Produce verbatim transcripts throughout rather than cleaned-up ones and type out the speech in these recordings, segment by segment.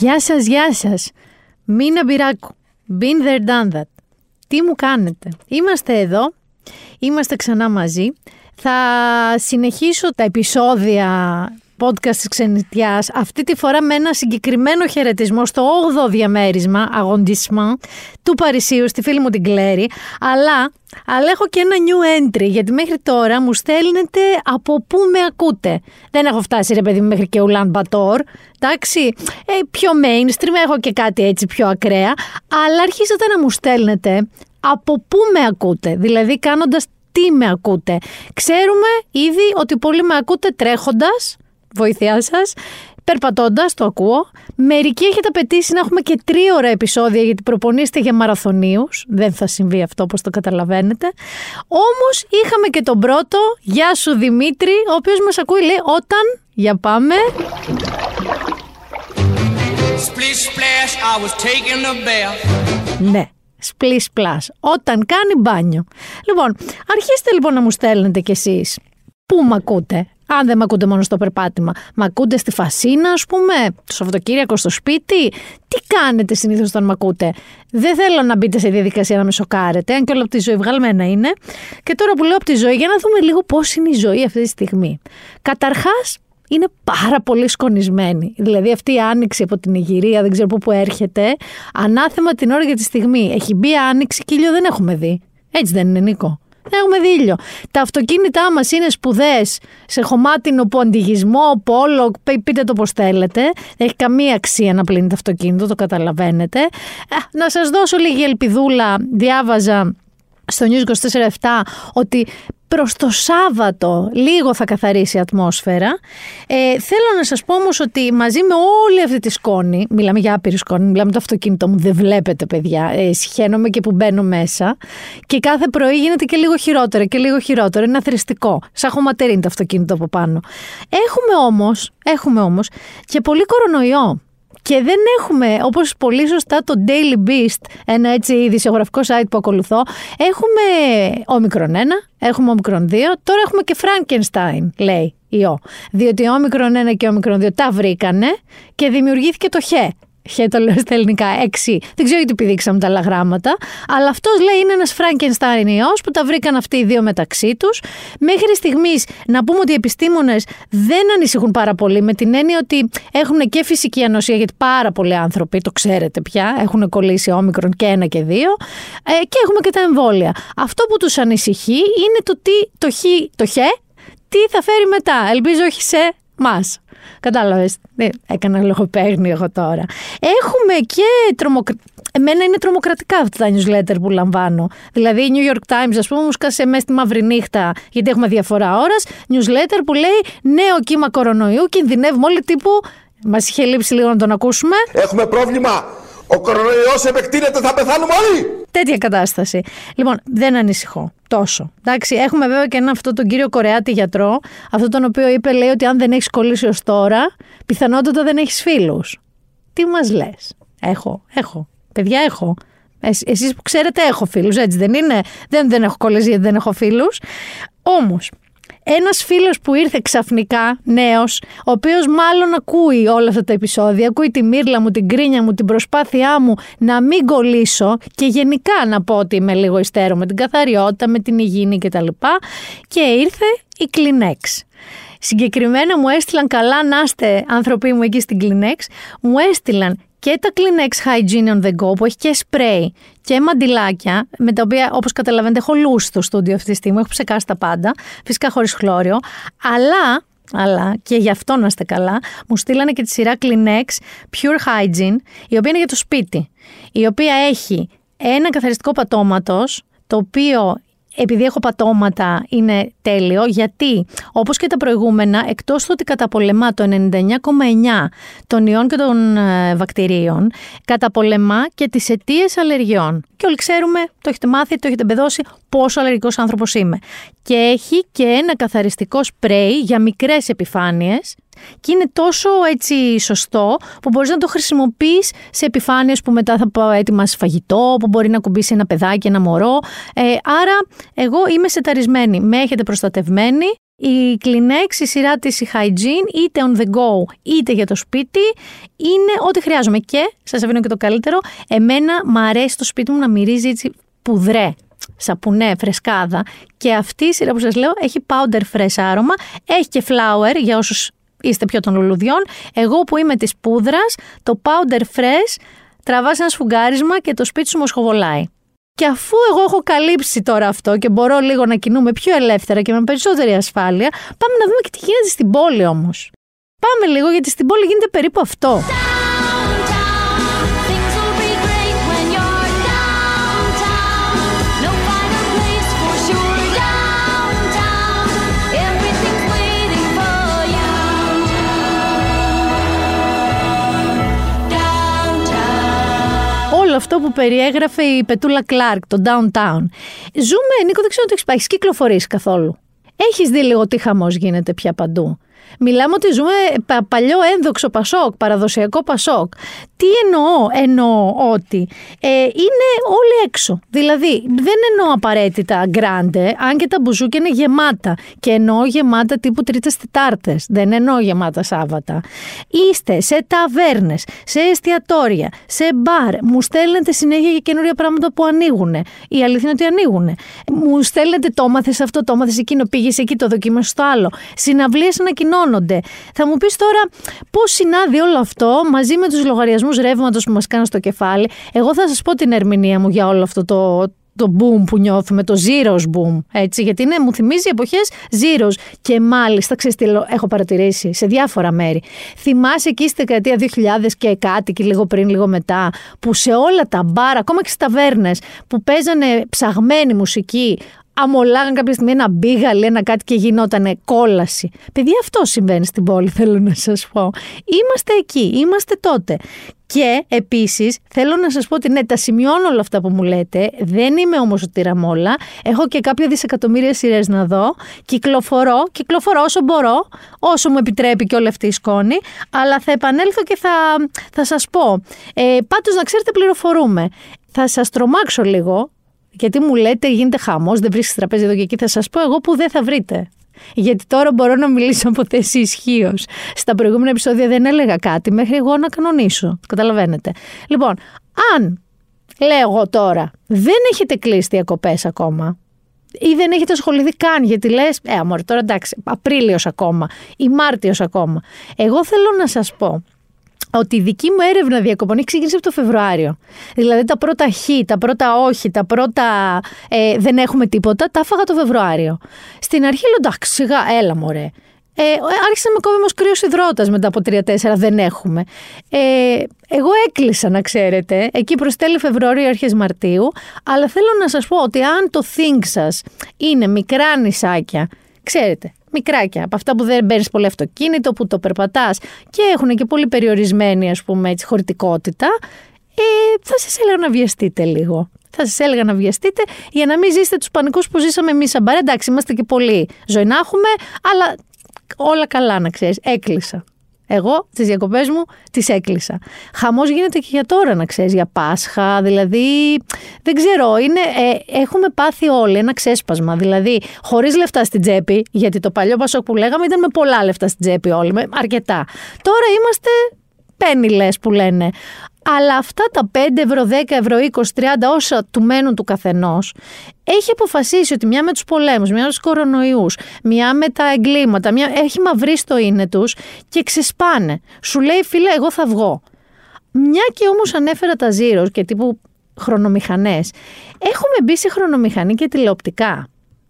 Γεια σας, γεια σας. Μίνα Μπυράκου. Been there, done that. Τι μου κάνετε? Είμαστε εδώ, είμαστε ξανά μαζί. Θα συνεχίσω τα επεισόδια podcast της Ξενιτιάς, αυτή τη φορά με ένα συγκεκριμένο χαιρετισμό στο όγδοο διαμέρισμα, αγοντισμά, του Παρισίου, στη φίλη μου την Κλέρη. Αλλά, αλλά έχω και ένα new entry, γιατί μέχρι τώρα μου στέλνετε από πού με ακούτε. Δεν έχω φτάσει, ρε παιδί μου, μέχρι και Ουλάν Μπατόρ, εντάξει, ε, πιο mainstream, έχω και κάτι έτσι πιο ακραία, αλλά αρχίσατε να μου στέλνετε από πού με ακούτε, δηλαδή κάνοντας τι με ακούτε. Ξέρουμε ήδη ότι πολλοί με ακούτε τρέχοντας, βοήθειά σας, περπατώντας, το ακούω. Μερικοί έχετε απαιτήσει να έχουμε και τρία ώρα επεισόδια, γιατί προπονείστε για μαραθωνίους. Δεν θα συμβεί αυτό, όπως το καταλαβαίνετε. Όμως είχαμε και τον πρώτο, γεια σου Δημήτρη, ο οποίος μας ακούει, λέει, όταν, για πάμε... Splish, splash, I was taking a bath. Ναι. Splish splash, όταν κάνει μπάνιο. Λοιπόν, αρχίστε λοιπόν να μου στέλνετε κι εσείς πού μ' ακούτε. Αν δεν μ' ακούτε μόνο στο περπάτημα, μ' ακούτε στη φασίνα, ας πούμε, το Σαββατοκύριακο στο σπίτι. Τι κάνετε συνήθως όταν μ' ακούτε? Δεν θέλω να μπείτε σε διαδικασία να με σοκάρετε, αν και όλα από τη ζωή βγαλμένα είναι. Και τώρα που λέω από τη ζωή, για να δούμε λίγο πώς είναι η ζωή αυτή τη στιγμή. Καταρχάς, είναι πάρα πολύ σκονισμένη. Δηλαδή αυτή η άνοιξη από την Ιγυρία, δεν ξέρω πού που έρχεται. Ανάθεμα την ώρα για τη στιγμή. Έχει μπει άνοιξη και ήλιο δεν έχουμε δει. Έτσι δεν είναι, Νίκο? Δεν έχουμε δει ήλιο. Τα αυτοκίνητά μας είναι σπουδές σε χωμάτινο ποντιγισμό, πόλο, πείτε το πώς θέλετε. Δεν έχει καμία αξία να πλύνει το αυτοκίνητο, το καταλαβαίνετε. Να σας δώσω λίγη ελπιδούλα. Διάβαζα στο News είκοσι τέσσερα επτά ότι προς το Σάββατο λίγο θα καθαρίσει η ατμόσφαιρα. Ε, θέλω να σας πω όμως ότι μαζί με όλη αυτή τη σκόνη, μιλάμε για άπειρη σκόνη, μιλάμε το αυτοκίνητο μου, δεν βλέπετε παιδιά, ε, συχαίνομαι και που μπαίνω μέσα και κάθε πρωί γίνεται και λίγο χειρότερο και λίγο χειρότερο, είναι αθρηστικό, σαν χωματερίνει το αυτοκίνητο από πάνω. Έχουμε όμως, έχουμε όμως και πολύ κορονοϊό. Και δεν έχουμε, όπως πολύ σωστά το Daily Beast, ένα έτσι ειδησιογραφικό site που ακολουθώ, έχουμε Ομικρον ένα, έχουμε Ομικρον δύο, τώρα έχουμε και Frankenstein, λέει ιό. Διότι Ομικρον ένα και Ομικρον δύο τα βρήκανε και δημιουργήθηκε το χε. Χε το λέω στα ελληνικά, έξι. Δεν ξέρω γιατί πηδήξαμε τα άλλα γράμματα. Αλλά αυτός λέει είναι ένας Frankenstein ιός που τα βρήκαν αυτοί οι δύο μεταξύ τους. Μέχρι στιγμής να πούμε ότι οι επιστήμονες δεν ανησυχούν πάρα πολύ, με την έννοια ότι έχουν και φυσική ανοσία, γιατί πάρα πολλοί άνθρωποι, το ξέρετε πια, έχουν κολλήσει όμικρον και ένα και δύο. Ε, και έχουμε και τα εμβόλια. Αυτό που τους ανησυχεί είναι το τι το, χ, το χε, τι θα φέρει μετά. Ελπίζω όχι σε μας. Κατάλαβες, ναι, έκανα λογοπαίγνιο εγώ τώρα. Έχουμε και τρομοκρατικά. Εμένα είναι τρομοκρατικά αυτά τα newsletter που λαμβάνω. Δηλαδή η New York Times, ας πούμε, μου σκάσε μέσα στη μαύρη νύχτα, γιατί έχουμε διαφορά ώρας, newsletter που λέει νέο κύμα κορονοϊού, κινδυνεύουμε όλοι, τύπου. Μας είχε λείψει λίγο να τον ακούσουμε. Έχουμε πρόβλημα. Ο κορονοϊός επεκτείνεται, θα πεθάνουμε όλοι. Τέτοια κατάσταση. Λοιπόν, δεν ανησυχώ τόσο. Εντάξει, έχουμε βέβαια και ένα αυτό τον κύριο Κορεάτη γιατρό, αυτό τον οποίο είπε, λέει ότι αν δεν έχεις κολλήσει ως τώρα, πιθανότατα δεν έχεις φίλους. Τι μας λες? Έχω, έχω. Παιδιά, έχω. Εσ, εσείς που ξέρετε, έχω φίλους, έτσι δεν είναι? Δεν, δεν έχω κολλήσει γιατί δεν έχω φίλους. Όμως... ένας φίλος που ήρθε ξαφνικά, νέος, ο οποίος μάλλον ακούει όλα αυτά τα επεισόδια, ακούει τη μύρλα μου, την κρίνια μου, την προσπάθειά μου να μην κολλήσω και γενικά να πω ότι είμαι λίγο υστέρω με την καθαριότητα, με την υγιεινή κτλ. Και ήρθε η Kleenex. Συγκεκριμένα μου έστειλαν, καλά να είστε άνθρωποι μου εκεί στην Kleenex, μου έστειλαν και τα Kleenex Hygiene on the Go που έχει και σπρέι και μαντιλάκια, με τα οποία, όπως καταλαβαίνετε, έχω λούσει στο στούντιο αυτή τη στιγμή, έχω ψεκάσει τα πάντα, φυσικά χωρίς χλώριο, αλλά, αλλά και γι' αυτό να είστε καλά, μου στείλανε και τη σειρά Kleenex Pure Hygiene, η οποία είναι για το σπίτι, η οποία έχει ένα καθαριστικό πατώματος, το οποίο... επειδή έχω πατώματα είναι τέλειο, γιατί όπως και τα προηγούμενα, εκτός του ότι καταπολεμά το ενενήντα εννιά κόμμα εννιά των ιών και των βακτηρίων, καταπολεμά και τις αιτίες αλλεργιών. Και όλοι ξέρουμε, το έχετε μάθει, το έχετε μπεδώσει, πόσο αλλεργικός άνθρωπος είμαι. Και έχει και ένα καθαριστικό σπρέι για μικρές επιφάνειες, και είναι τόσο έτσι σωστό που μπορείς να το χρησιμοποιείς σε επιφάνειες που μετά θα πάω έτοιμα σε φαγητό, που μπορεί να κουμπήσει ένα παιδάκι, ένα μωρό. Ε, άρα εγώ είμαι σεταρισμένη, με έχετε προστατευμένη Η Kleenex, η σειρά της η Hygiene, είτε on the go είτε για το σπίτι, είναι ό,τι χρειάζομαι. Και σας αφήνω και το καλύτερο, εμένα μ' αρέσει το σπίτι μου να μυρίζει έτσι πουδρέ, σαπουνέ, φρεσκάδα. Και αυτή η σειρά που σας λέω έχει powder fresh άρωμα, έχει και flower για όσους είστε πιο των λουλουδιών. Εγώ που είμαι της πούδρας, το powder fresh τραβάς ένα σφουγγάρισμα και το σπίτι σου μοσχοβολάει. Και αφού εγώ έχω καλύψει τώρα αυτό και μπορώ λίγο να κινούμαι πιο ελεύθερα και με περισσότερη ασφάλεια, πάμε να δούμε και τι γίνεται στην πόλη όμως. Πάμε λίγο, γιατί στην πόλη γίνεται περίπου αυτό. Αυτό που περιέγραφε η Πετούλα Κλάρκ, το downtown. Ζούμε, Νίκο, δεν ξέρω αν το έχεις πάει. Έχεις κυκλοφορήσει καθόλου? Έχεις δει λίγο τι χαμός γίνεται πια παντού? Μιλάμε ότι ζούμε παλιό ένδοξο Πασόκ, παραδοσιακό Πασόκ. Τι εννοώ? Εννοώ ότι ε, είναι όλοι έξω. Δηλαδή δεν εννοώ απαραίτητα γκράντε, αν και τα μπουζούκια είναι γεμάτα. Και εννοώ γεμάτα τύπου Τρίτες Τετάρτες. Δεν εννοώ γεμάτα Σάββατα. Είστε σε ταβέρνες, σε εστιατόρια, σε μπαρ. Μου στέλνετε συνέχεια για καινούρια πράγματα που ανοίγουν. Η αλήθεια είναι ότι ανοίγουν. Μου στέλνετε, το μάθες αυτό, το μάθες εκείνο, πήγες εκεί, το δοκίμασες στο άλλο. Συναυλίες ανακοινώνουν. Θα μου πεις τώρα πώς συνάδει όλο αυτό μαζί με τους λογαριασμούς ρεύματος που μας κάνουν στο κεφάλι. Εγώ θα σας πω την ερμηνεία μου για όλο αυτό το, το boom που νιώθουμε, το zeros boom. Έτσι, γιατί ναι, μου θυμίζει εποχές zeros. Και μάλιστα, ξέρεις τι έχω παρατηρήσει σε διάφορα μέρη? Θυμάσαι εκεί στη δεκαετία δύο χιλιάδες και κάτι και λίγο πριν, λίγο μετά, που σε όλα τα μπάρα, ακόμα και στις ταβέρνες, που παίζανε ψαγμένη μουσική, αμολάγαν κάποια στιγμή ένα μπίγαλι, ένα κάτι και γινότανε κόλαση. Παιδιά, αυτό συμβαίνει στην πόλη, θέλω να σας πω. Είμαστε εκεί, είμαστε τότε. Και επίσης θέλω να σας πω ότι ναι, τα σημειώνω όλα αυτά που μου λέτε. Δεν είμαι όμως ο τυραμόλα. Έχω και κάποια δισεκατομμύρια σειρές να δω. Κυκλοφορώ, κυκλοφορώ όσο μπορώ, όσο μου επιτρέπει και όλη αυτή η σκόνη. Αλλά θα επανέλθω και θα, θα σας πω. Ε, πάντως να ξέρετε, πληροφορούμε. Θα σας τρομάξω λίγο. Γιατί μου λέτε γίνεται χαμός, δεν βρίσκεις τραπέζι εδώ και εκεί. Θα σας πω εγώ που δεν θα βρείτε. Γιατί τώρα μπορώ να μιλήσω από θέση ισχύως. Στα προηγούμενα επεισόδια δεν έλεγα κάτι μέχρι εγώ να κανονίσω. Καταλαβαίνετε. Λοιπόν, αν λέω εγώ τώρα δεν έχετε κλείσει διακοπές ακόμα ή δεν έχετε ασχοληθεί καν, γιατί λες, ε, αμόρ, τώρα εντάξει, Απρίλιος ακόμα ή Μάρτιος ακόμα. Εγώ θέλω να σας πω ότι η δική μου έρευνα διακοπών ξεκίνησε από το Φεβρουάριο. Δηλαδή τα πρώτα χ, τα πρώτα όχι, τα πρώτα ε, δεν έχουμε τίποτα, τα έφαγα το Φεβρουάριο. Στην αρχή λέω εντάξει, σιγά, έλα μωρέ. Ε, άρχισε να με κόβει όμως κρύος υδρότας μετά από τρία τέσσερα, δεν έχουμε. Ε, εγώ έκλεισα, να ξέρετε, εκεί προς τέλη Φεβρουαρίου, αρχές Μαρτίου. Αλλά θέλω να σας πω ότι αν το think σας είναι μικρά νησάκια, ξέρετε, μικράκια, από αυτά που δεν μπαίνεις πολύ αυτοκίνητο, που το περπατάς και έχουν και πολύ περιορισμένη, ας πούμε, έτσι, χωρητικότητα, ε, θα σας έλεγα να βιαστείτε λίγο. Θα σας έλεγα να βιαστείτε για να μην ζήσετε τους πανικούς που ζήσαμε εμείς σαν μπαρέ. Εντάξει, είμαστε και πολύ ζωή να έχουμε, αλλά όλα καλά, να ξέρεις. Έκλεισα. Εγώ τις διακοπές μου τις έκλεισα. Χαμός γίνεται και για τώρα, να ξέρεις, για Πάσχα. Δηλαδή, δεν ξέρω, είναι, ε, έχουμε πάθει όλοι ένα ξέσπασμα. Δηλαδή, χωρίς λεφτά στην τσέπη, γιατί το παλιό Πασόκ που λέγαμε ήταν με πολλά λεφτά στην τσέπη όλοι, με αρκετά. Τώρα είμαστε πένιλες που λένε. Αλλά αυτά τα πέντε ευρώ, δέκα ευρώ, είκοσι, τριάντα, όσα του μένουν του καθενός, έχει αποφασίσει ότι μια με τους πολέμους, μια με τους κορονοϊούς, μια με τα εγκλήματα, μια... έχει μαυρίσει το είναι τους και ξεσπάνε. Σου λέει, φίλε, εγώ θα βγω. Μια και όμως ανέφερα τα zeros και τύπου χρονομηχανές. Έχουμε μπει σε χρονομηχανή και τηλεοπτικά.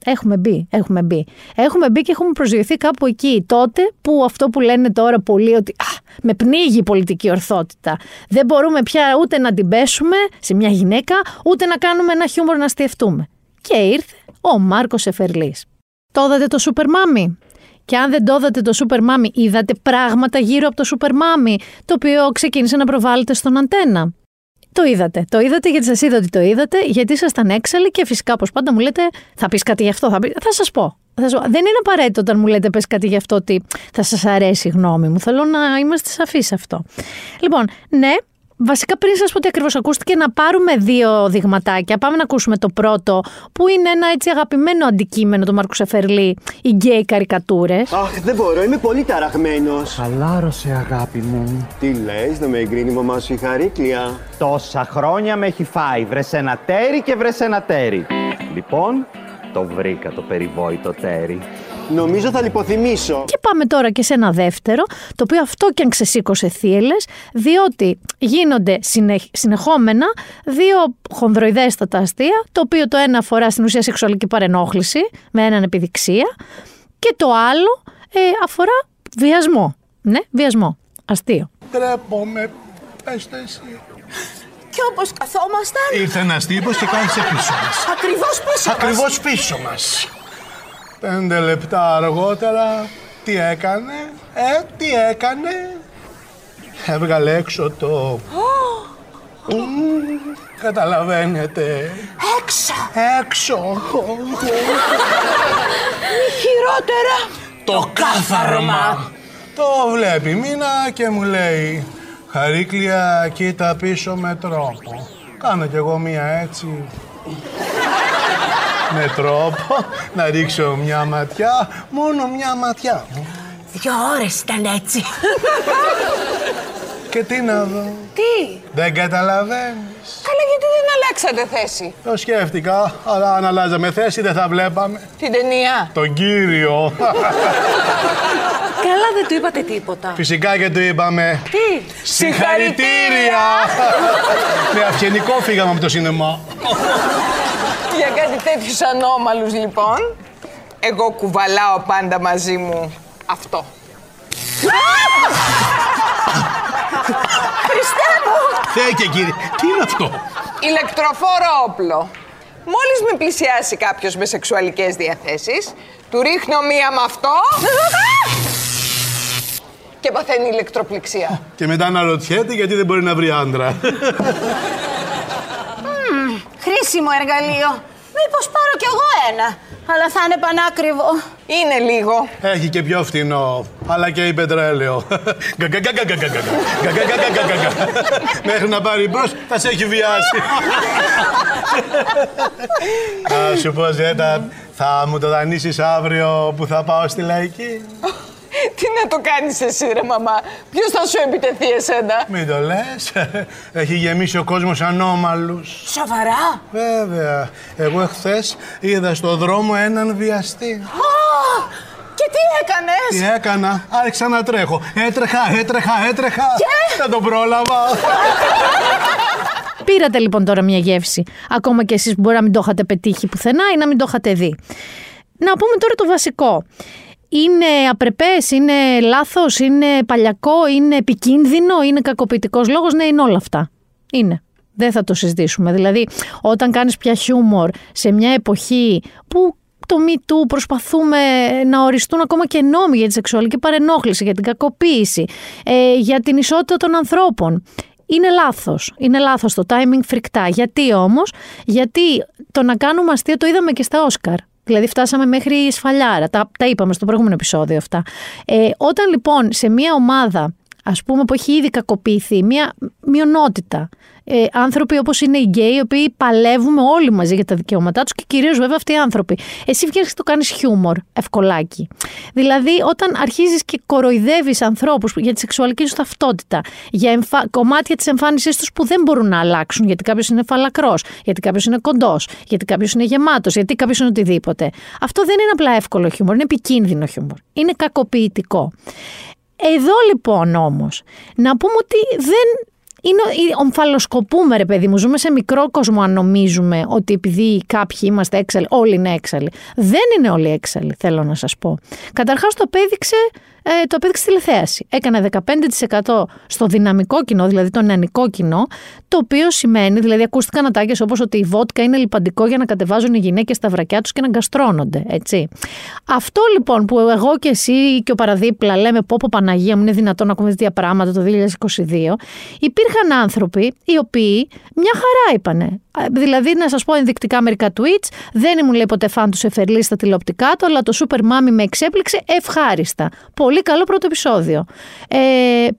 Έχουμε μπει, έχουμε μπει. Έχουμε μπει και έχουμε προσδιοθεί κάπου εκεί. Τότε που αυτό που λένε τώρα πολλοί ότι α, με πνίγει η πολιτική ορθότητα. Δεν μπορούμε πια ούτε να την πέσουμε σε μια γυναίκα, ούτε να κάνουμε ένα χιούμορ να αστιευτούμε. Και ήρθε ο Μάρκος Σεφερλής. Το είδατε το Super Mommy? Και αν δεν το είδατε το Super Mommy, είδατε πράγματα γύρω από το Super Mommy, το οποίο ξεκίνησε να προβάλλεται στον Αντένα. Το είδατε. Το είδατε γιατί σας είδα ότι το είδατε, γιατί ήσασταν έξαλλοι και φυσικά, όπως πάντα, μου λέτε θα πεις κάτι γι' αυτό. Θα, πεις... θα σας πω. Θα σας... Δεν είναι απαραίτητο όταν μου λέτε πες κάτι γι' αυτό ότι θα σας αρέσει η γνώμη μου. Θέλω να είμαστε σαφείς σε αυτό. Λοιπόν, ναι, Βασικά πριν σας πω τι ακριβώς ακούστηκε, να πάρουμε δύο δειγματάκια. Πάμε να ακούσουμε το πρώτο, που είναι ένα έτσι αγαπημένο αντικείμενο του Μάρκου Σεφερλή, οι γκέι καρικατούρες. Αχ, δεν μπορώ, είμαι πολύ ταραγμένος. Χαλάρωσε, αγάπη μου. Τι λες, να με εγκρίνει η μαμά σου η χαρίκλια. Τόσα χρόνια με έχει φάει, βρες ένα τέρι και βρες ένα τέρι. Λοιπόν, το βρήκα το περιβόητο τέρι. Νομίζω θα λιποθυμίσω. Και πάμε τώρα και σε ένα δεύτερο, το οποίο αυτό κι αν ξεσήκωσε θύελες, διότι γίνονται συνεχ... συνεχόμενα δύο χονδροειδέστατα αστεία, το οποίο το ένα αφορά στην ουσία σεξουαλική παρενόχληση, με έναν επιδειξία, και το άλλο ε, αφορά βιασμό. Ναι, βιασμό. Αστείο. Τρέπομαι, πες το εσύ. Και όπως καθόμασταν... Ήρθε ένας τύπος και κάθισε πίσω μας. Ακριβώς πίσω μας. Ακριβώς πίσω μας. Πέντε λεπτά αργότερα, τι έκανε, ε, τι έκανε, έβγαλε έξω το... Mm, καταλαβαίνετε. Έξω. Έξω. Μη χειρότερα. Το κάθαρμα. Το βλέπει Μίνα και μου λέει, χαρίκλια, κοίτα πίσω με τρόπο. Κάνω κι εγώ μία έτσι. Με τρόπο να ρίξω μια ματιά, μόνο μια ματιά. Δυο ώρες ήταν έτσι. Και τι να δω. Τι. Δεν καταλαβαίνεις. Καλά, γιατί δεν αλλάξατε θέση. Το σκέφτηκα, αλλά αν αλλάζαμε θέση δεν θα βλέπαμε. Την ταινία. Τον κύριο. Καλά, δεν του είπατε τίποτα. Φυσικά και του είπαμε. Τι. Συγχαρητήρια. Με αυγενικό φύγαμε από το σινεμά. Για κάτι τέτοιους ανώμαλους, λοιπόν, εγώ κουβαλάω πάντα μαζί μου αυτό. Χριστέ μου! Θεέ κύριε, τι είναι αυτό? Ηλεκτροφόρο όπλο. Μόλις με πλησιάσει κάποιος με σεξουαλικές διαθέσεις, του ρίχνω μία με αυτό και παθαίνει ηλεκτροπληξία. Και μετά αναρωτιέται γιατί δεν μπορεί να βρει άντρα. Χρήσιμο εργαλείο. Μήπως πάρω κι εγώ ένα, αλλά θα είναι πανάκριβο. Είναι λίγο. Έχει και πιο φθηνό, αλλά και η πετρέλαιο. Μέχρι να πάρει μπρος, θα σε έχει βιάσει. Θα σου πω, Ζέτα, θα μου το δανείσεις αύριο που θα πάω στη Λαϊκή. Τι να το κάνεις εσύ ρε μαμά, ποιος θα σου επιτεθεί εσένα? Μην το λες, έχει γεμίσει ο κόσμος ανώμαλους. Σοβαρά? Βέβαια, εγώ εχθές είδα στο δρόμο έναν βιαστή. Oh! Και τι έκανες? Τι έκανα, άρχισα να τρέχω, έτρεχα, έτρεχα, έτρεχα, yeah. Θα τον πρόλαβα. Πήρατε λοιπόν τώρα μια γεύση, ακόμα και εσείς μπορεί να μην το είχατε πετύχει πουθενά ή να μην το είχατε δει. Να πούμε τώρα το βασικό. Είναι απρεπές, είναι λάθος, είναι παλιακό, είναι επικίνδυνο, είναι κακοποιητικός λόγος. Ναι, είναι όλα αυτά. Είναι. Δεν θα το συζητήσουμε. Δηλαδή, όταν κάνεις πια χιούμορ σε μια εποχή που το Me Too προσπαθούμε να οριστούν ακόμα και νόμοι για τη σεξουαλική παρενόχληση, για την κακοποίηση, ε, για την ισότητα των ανθρώπων. Είναι λάθος. Είναι λάθος το timing φρικτά. Γιατί όμως? Γιατί το να κάνουμε αστεία το είδαμε και στα Όσκαρ. Δηλαδή φτάσαμε μέχρι η σφαλιάρα, τα, τα είπαμε στο προηγούμενο επεισόδιο αυτά. Ε, όταν λοιπόν σε μια ομάδα, ας πούμε, που έχει ήδη κακοποιηθεί, μια μειονότητα, ε, άνθρωποι όπως είναι οι γκέι, οι οποίοι παλεύουμε όλοι μαζί για τα δικαιώματά τους και κυρίως βέβαια αυτοί οι άνθρωποι. Εσύ βγαίνεις και το κάνεις χιούμορ, ευκολάκι. Δηλαδή όταν αρχίζεις και κοροϊδεύεις ανθρώπους για τη σεξουαλική τους ταυτότητα, για εμφα... κομμάτια της εμφάνισής τους που δεν μπορούν να αλλάξουν, γιατί κάποιος είναι φαλακρός, γιατί κάποιος είναι κοντός, γιατί κάποιος είναι γεμάτος, γιατί κάποιος είναι οτιδήποτε. Αυτό δεν είναι απλά εύκολο χιούμορ, είναι επικίνδυνο χιούμορ. Είναι κακοποιητικό. Εδώ λοιπόν όμως, να πούμε ότι δεν είναι ομφαλοσκοπούμε ρε παιδί μου, ζούμε σε μικρό κόσμο αν νομίζουμε ότι επειδή κάποιοι είμαστε έξαλλοι, όλοι είναι έξαλλοι. Δεν είναι όλοι έξαλλοι, θέλω να σας πω. Καταρχάς το απέδειξε, ε, το απέδειξε τηλεθέαση. Έκανε δεκαπέντε τοις εκατό στο δυναμικό κοινό, δηλαδή το νεανικό κοινό, το οποίο σημαίνει, δηλαδή ακούστηκαν ατάκες όπως ότι η βότκα είναι λιπαντικό για να κατεβάζουν οι γυναίκες τα βρακιά τους και να γκαστρώνονται, έτσι. Αυτό λοιπόν που εγώ και εσύ και ο παραδίπλα λέμε πω πω Παναγία μου είναι δυνατόν να ακούμε τέτοια πράγματα το δύο χιλιάδες είκοσι δύο, υπήρχαν άνθρωποι οι οποίοι μια χαρά είπανε. Δηλαδή, να σας πω ενδεικτικά μερικά tweets. Δεν ήμουν, λέει, ποτέ φαν του Σεφερλή στα τηλεοπτικά του, αλλά το Super Mami με εξέπληξε ευχάριστα. Πολύ καλό πρώτο επεισόδιο. Ε,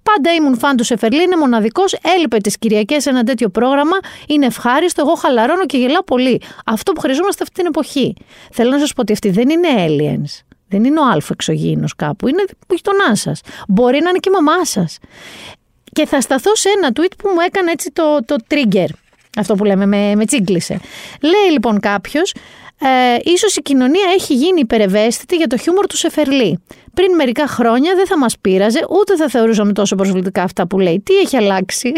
πάντα ήμουν φαν του Σεφερλή, είναι μοναδικός. Έλειπε τις Κυριακές ένα τέτοιο πρόγραμμα. Είναι ευχάριστο. Εγώ χαλαρώνω και γελάω πολύ. Αυτό που χρειαζόμαστε αυτή την εποχή. Θέλω να σας πω ότι αυτοί δεν είναι aliens. Δεν είναι ο Α εξωγήινος κάπου. Είναι ο γειτονά σας. Μπορεί να είναι και η μαμά σας. Και θα σταθώ σε ένα tweet που μου έκανε έτσι το, το trigger. Αυτό που λέμε με, με τσίγκλισε. Λέει λοιπόν κάποιος, ε, ίσως η κοινωνία έχει γίνει υπερευαίσθητη για το χιούμορ του Σεφερλή. Πριν μερικά χρόνια δεν θα μας πείραζε, ούτε θα θεωρούσαμε τόσο προσβλητικά αυτά που λέει. Τι έχει αλλάξει?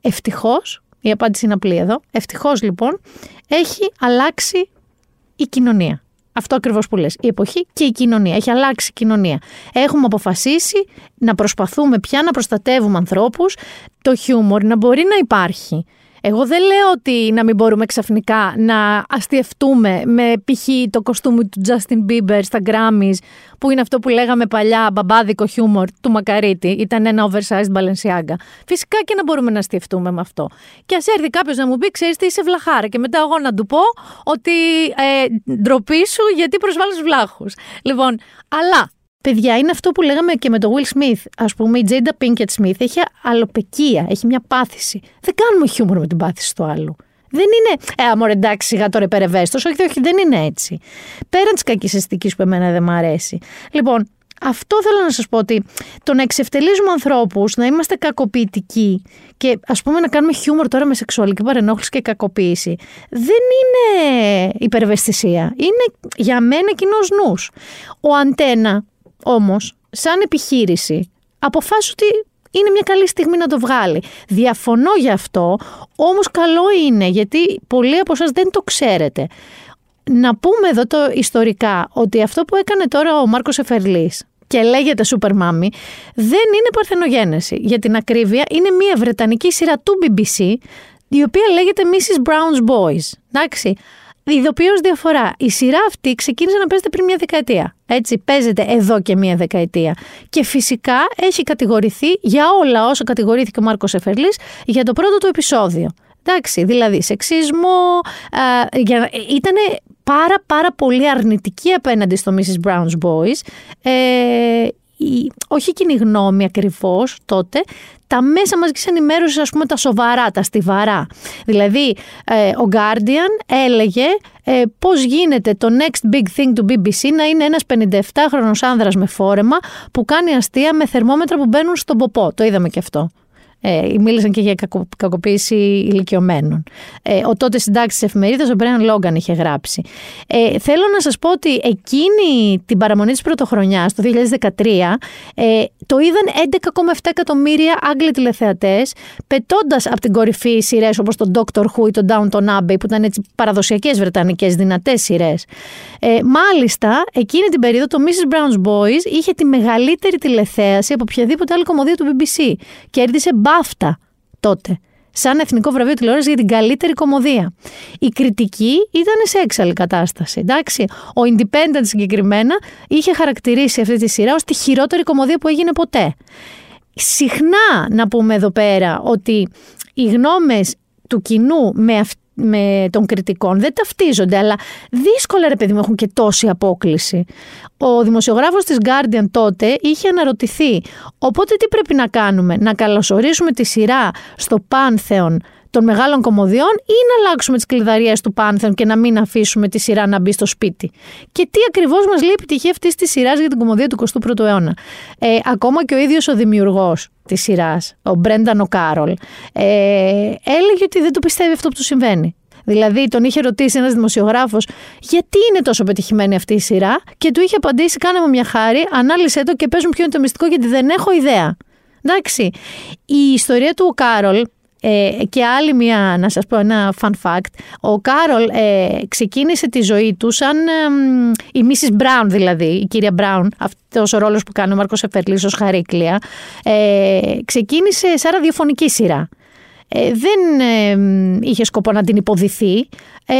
Ευτυχώς, η απάντηση είναι απλή εδώ. Ευτυχώς λοιπόν έχει αλλάξει η κοινωνία. Αυτό ακριβώς που λες. Η εποχή και η κοινωνία. Έχει αλλάξει η κοινωνία. Έχουμε αποφασίσει να προσπαθούμε πια να προστατεύουμε ανθρώπους, το χιούμορ να μπορεί να υπάρχει. Εγώ δεν λέω ότι να μην μπορούμε ξαφνικά να αστιευτούμε με π.χ. το κοστούμι του Justin Bieber στα Grammys, που είναι αυτό που λέγαμε παλιά μπαμπάδικο χιούμορ του Μακαρίτη, ήταν ένα oversized Balenciaga. Φυσικά και να μπορούμε να αστιευτούμε με αυτό. Και ας έρθει κάποιος να μου πει, ξέρεις τι, είσαι βλαχάρα, και μετά εγώ να του πω ότι ε, ντροπή σου γιατί προσβάλλεις βλάχους. Λοιπόν, αλλά... Παιδιά, είναι αυτό που λέγαμε και με τον Will Smith. Ας πούμε, η Jada Pinkett Smith έχει αλλοπεκία, έχει μια πάθηση. Δεν κάνουμε χιούμορ με την πάθηση του άλλου. Δεν είναι, ε, αμόρε, εντάξει, σιγά τώρα υπερευαίσθητος. Όχι, όχι, δεν είναι έτσι. Πέραν της κακής αισθητικής που εμένα δεν μ' αρέσει. Λοιπόν, αυτό θέλω να σας πω, ότι το να εξευτελίζουμε ανθρώπους, να είμαστε κακοποιητικοί και ας πούμε να κάνουμε χιούμορ τώρα με σεξουαλική παρενόχληση και κακοποίηση, δεν είναι υπερευαισθησία. Είναι για μένα κοινός νους. Ο Αντένα. Όμως, σαν επιχείρηση, αποφάσισε ότι είναι μια καλή στιγμή να το βγάλει. Διαφωνώ γι' αυτό, όμως καλό είναι, γιατί πολλοί από εσάς δεν το ξέρετε. Να πούμε εδώ το ιστορικά, ότι αυτό που έκανε τώρα ο Μάρκος Σεφερλής και λέγεται Super Mami, δεν είναι παρθενογένεση. Για την ακρίβεια, είναι μια βρετανική σειρά του μπι μπι σι, η οποία λέγεται μίσες Brown's Boys, εντάξει. Ειδοποιώς διαφορά. Η σειρά αυτή ξεκίνησε να παίζεται πριν μια δεκαετία. Έτσι, παίζεται εδώ και μια δεκαετία. Και φυσικά έχει κατηγορηθεί για όλα όσα κατηγορήθηκε ο Μάρκος Σεφερλής για το πρώτο του επεισόδιο. Εντάξει, δηλαδή σεξισμό. Ήταν πάρα πάρα πολύ αρνητική απέναντι στο μίσες Brown's Boys. Ε, η, όχι κοινή γνώμη ακριβώς τότε. Τα μέσα μαζικής ενημέρωσης, ας πούμε, τα σοβαρά, τα στιβαρά. Δηλαδή, ε, ο Guardian έλεγε ε, πώς γίνεται το next big thing του μπι μπι σι να είναι ένας πενήντα επτάχρονος άνδρας με φόρεμα που κάνει αστεία με θερμόμετρα που μπαίνουν στον ποπό. Το είδαμε και αυτό. Ε, μίλησαν και για κακο, κακοποίηση ηλικιωμένων. Ε, ο τότε συντάκτης της εφημερίδας, ο Μπρένταν Λόγκαν, είχε γράψει. Ε, θέλω να σας πω ότι εκείνη την παραμονή της πρωτοχρονιάς, το δύο χιλιάδες δεκατρία, ε, το είδαν έντεκα κόμμα επτά εκατομμύρια Άγγλοι τηλεθεατές, πετώντας από την κορυφή σειρές όπως το Doctor Who ή το Downton Abbey, που ήταν έτσι παραδοσιακές βρετανικές δυνατές σειρές. Ε, μάλιστα, εκείνη την περίοδο το μίσες Brown's Boys είχε τη μεγαλύτερη τηλεθέαση από οποιαδήποτε άλλη κομμωδία του μπι μπι σι. Κέρδισε BAFTA τότε, σαν Εθνικό Βραβείο Τηλεόρασης για την καλύτερη κομμωδία. Η κριτική ήταν σε έξαλλη κατάσταση, εντάξει. Ο Independent συγκεκριμένα είχε χαρακτηρίσει αυτή τη σειρά ως τη χειρότερη κομμωδία που έγινε ποτέ. Συχνά να πούμε εδώ πέρα ότι οι γνώμες του κοινού με αυτή με των κριτικών δεν ταυτίζονται, αλλά δύσκολα, ρε παιδί μου, έχουν και τόση απόκληση. Ο δημοσιογράφος της Guardian τότε είχε αναρωτηθεί, οπότε τι πρέπει να κάνουμε, να καλωσορίσουμε τη σειρά στο πάνθεον των μεγάλων κομμωδιών ή να αλλάξουμε τις κλειδαριές του πάνθεον και να μην αφήσουμε τη σειρά να μπει στο σπίτι? Και τι ακριβώς μας λέει η επιτυχία αυτής της σειράς για την κομμωδία του εικοστού πρώτου αιώνα? Ε, ακόμα και ο ίδιος ο δημιουργός της σειράς, ο Μπρένταν Ο'Κάρολ, ε, έλεγε ότι δεν το πιστεύει αυτό που του συμβαίνει. Δηλαδή, τον είχε ρωτήσει ένας δημοσιογράφος γιατί είναι τόσο πετυχημένη αυτή η σειρά, και του είχε απαντήσει, κάνε μου μια χάρη, ανάλυσε το και πες μου ποιο είναι το μυστικό, γιατί δεν έχω ιδέα. Εντάξει. Η ιστορία του Ο'Κάρολ. Ε, και άλλη μια, να σας πω ένα fun fact, ο Κάρολ ε, ξεκίνησε τη ζωή του σαν ε, ε, η μίσες Brown, δηλαδή η κυρία Brown, αυτός ο ρόλος που κάνει ο Μάρκος Σεφερλής ως Χαρίκλια, ε, ξεκίνησε σαν ραδιοφωνική σειρά. Ε, δεν ε, είχε σκοπό να την υποδηθεί ε,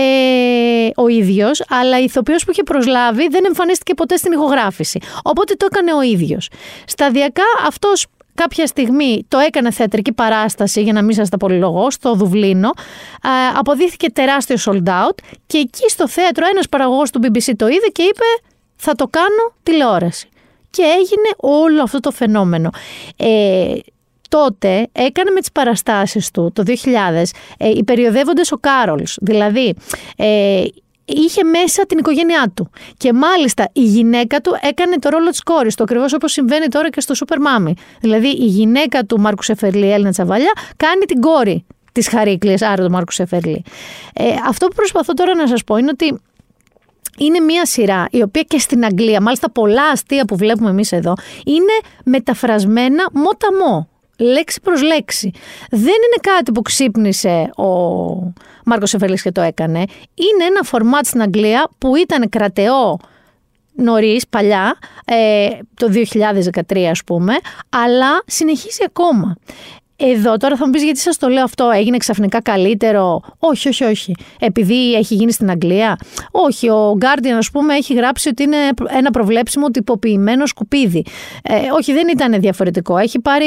ο ίδιος, αλλά η ηθοποιός που είχε προσλάβει δεν εμφανίστηκε ποτέ στην ηχογράφηση, οπότε το έκανε ο ίδιος. Σταδιακά αυτός κάποια στιγμή το έκανε θεατρική παράσταση, για να μην σας τα πολυλογώ, στο Δουβλίνο. Αποδείχθηκε τεράστιο sold out και εκεί στο θέατρο ένας παραγωγός του μπι μπι σι το είδε και είπε θα το κάνω τηλεόραση. Και έγινε όλο αυτό το φαινόμενο. Ε, τότε έκανε με τις παραστάσεις του το δύο χιλιάδες ε, οι περιοδεύοντες Ο'Κάρολ, δηλαδή... Ε, είχε μέσα την οικογένειά του. Και μάλιστα η γυναίκα του έκανε το ρόλο της κόρης του, ακριβώς όπως συμβαίνει τώρα και στο Super Mommy. Δηλαδή η γυναίκα του Μάρκου Σεφερλή, η Έλληνα Τσαβαλιά, κάνει την κόρη της Χαρίκλης, άρα του Μάρκου Σεφερλή. Ε, αυτό που προσπαθώ τώρα να σας πω είναι ότι είναι μια σειρά η οποία και στην Αγγλία, μάλιστα πολλά αστεία που βλέπουμε εμείς εδώ, είναι μεταφρασμένα μοταμό. Λέξη προς λέξη. Δεν είναι κάτι που ξύπνησε ο Μάρκος Σεφερλής και το έκανε. Είναι ένα φορμάτ στην Αγγλία που ήταν κρατεό νωρίς, παλιά, το δύο χιλιάδες δεκατρία ας πούμε, αλλά συνεχίζει ακόμα. Εδώ τώρα θα μου πεις γιατί σας το λέω αυτό, έγινε ξαφνικά καλύτερο. Όχι, όχι, όχι. Επειδή έχει γίνει στην Αγγλία. Όχι, ο Guardian ας πούμε έχει γράψει ότι είναι ένα προβλέψιμο τυποποιημένο σκουπίδι. Ε, όχι, δεν ήταν διαφορετικό. Έχει πάρει,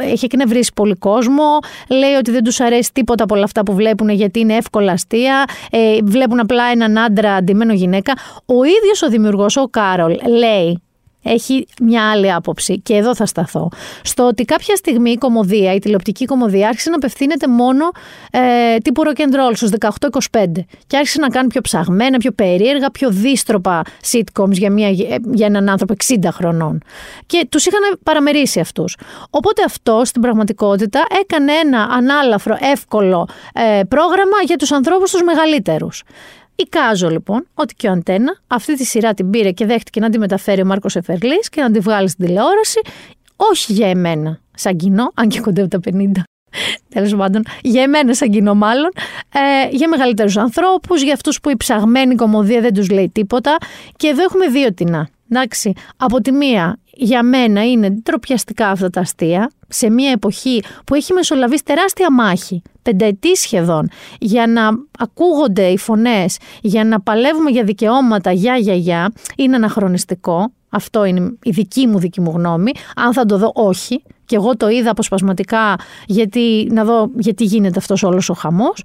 έχει εκνευρίσει πολύ κόσμο, λέει ότι δεν τους αρέσει τίποτα από όλα αυτά που βλέπουν γιατί είναι εύκολα αστεία, ε, βλέπουν απλά έναν άντρα αντιμένο γυναίκα. Ο ίδιος ο δημιουργός, ο Κάρολ, λέει... Έχει μια άλλη άποψη και εδώ θα σταθώ. Στο ότι κάποια στιγμή η κωμωδία, η τηλεοπτική κωμωδία άρχισε να απευθύνεται μόνο ε, τύπου rock and roll στους δεκαοκτώ είκοσι πέντε και άρχισε να κάνει πιο ψαγμένα, πιο περίεργα, πιο δύστροπα sitcoms για, μια, για έναν άνθρωπο εξήντα χρονών. Και τους είχαν παραμερίσει αυτούς. Οπότε αυτό στην πραγματικότητα έκανε ένα ανάλαφρο, εύκολο ε, πρόγραμμα για τους ανθρώπους τους μεγαλύτερους. Εικάζω λοιπόν ότι και ο Αντένα αυτή τη σειρά την πήρε και δέχτηκε να τη μεταφέρει ο Μάρκος Σεφερλής και να τη βγάλει στην τηλεόραση, όχι για εμένα σαν κοινό, αν και κοντεύω τα πενήντα, τέλος πάντων, για εμένα σαν κοινό μάλλον, ε, για μεγαλύτερους ανθρώπους, για αυτούς που η ψαγμένη κωμωδία δεν τους λέει τίποτα. Και εδώ έχουμε δύο τινά. Εντάξει, από τη μία για μένα είναι ντροπιαστικά αυτά τα αστεία, σε μια εποχή που έχει μεσολαβήσει τεράστια μάχη, πενταετή σχεδόν, για να ακούγονται οι φωνές, για να παλεύουμε για δικαιώματα, για για για, είναι αναχρονιστικό, αυτό είναι η δική μου δική μου γνώμη, αν θα το δω όχι, και εγώ το είδα αποσπασματικά γιατί, να δω γιατί γίνεται αυτός όλος ο χαμός.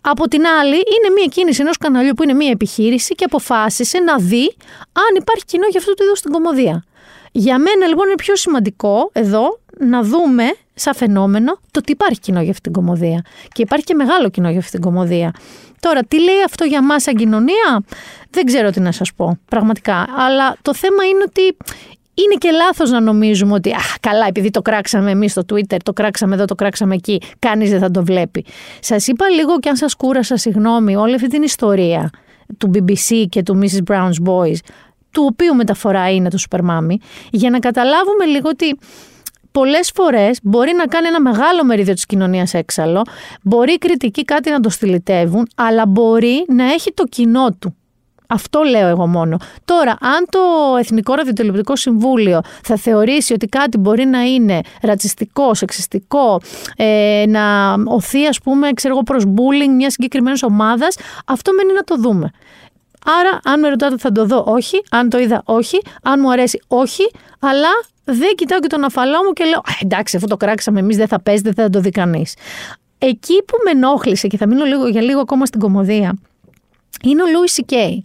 Από την άλλη είναι μια κίνηση ενός καναλιού που είναι μια επιχείρηση και αποφάσισε να δει αν υπάρχει κοινό για αυτό το είδος στην κωμωδία. Για μένα λοιπόν είναι πιο σημαντικό εδώ να δούμε σαν φαινόμενο το ότι υπάρχει κοινό για αυτή την κωμωδία. Και υπάρχει και μεγάλο κοινό για αυτή την κωμωδία. Τώρα, τι λέει αυτό για μας σαν κοινωνία, δεν ξέρω τι να σας πω πραγματικά. Αλλά το θέμα είναι ότι είναι και λάθος να νομίζουμε ότι α, καλά, επειδή το κράξαμε εμείς στο Twitter, το κράξαμε εδώ, το κράξαμε εκεί, κανείς δεν θα το βλέπει. Σας είπα λίγο και αν σας κούρασα, συγγνώμη, όλη αυτή την ιστορία του μπι μπι σι και του μίσες Brown's Boys, του οποίου μεταφορά είναι το Super Mommy, για να καταλάβουμε λίγο ότι πολλές φορές μπορεί να κάνει ένα μεγάλο μερίδιο της κοινωνίας έξαλλο, μπορεί οι κριτικοί κάτι να το στυλιτεύουν, αλλά μπορεί να έχει το κοινό του. Αυτό λέω εγώ μόνο. Τώρα, αν το Εθνικό Ραδιοτηλεοπτικό Συμβούλιο θα θεωρήσει ότι κάτι μπορεί να είναι ρατσιστικό, σεξιστικό, ε, να οθεί, ας πούμε, ξέρω εγώ, προς bullying μιας συγκεκριμένης ομάδας, αυτό μένει να το δούμε. Άρα, αν με ρωτάτε θα το δω, όχι. Αν το είδα, όχι. Αν μου αρέσει, όχι. Αλλά δεν κοιτάω και τον αφαλό μου και λέω εντάξει, αφού το κράξαμε εμείς δεν θα παίζει, δεν θα το δει κανείς. Εκεί που με ενόχλησε και θα μείνω λίγο, για λίγο ακόμα στην κωμωδία, είναι ο Louis σι κέι.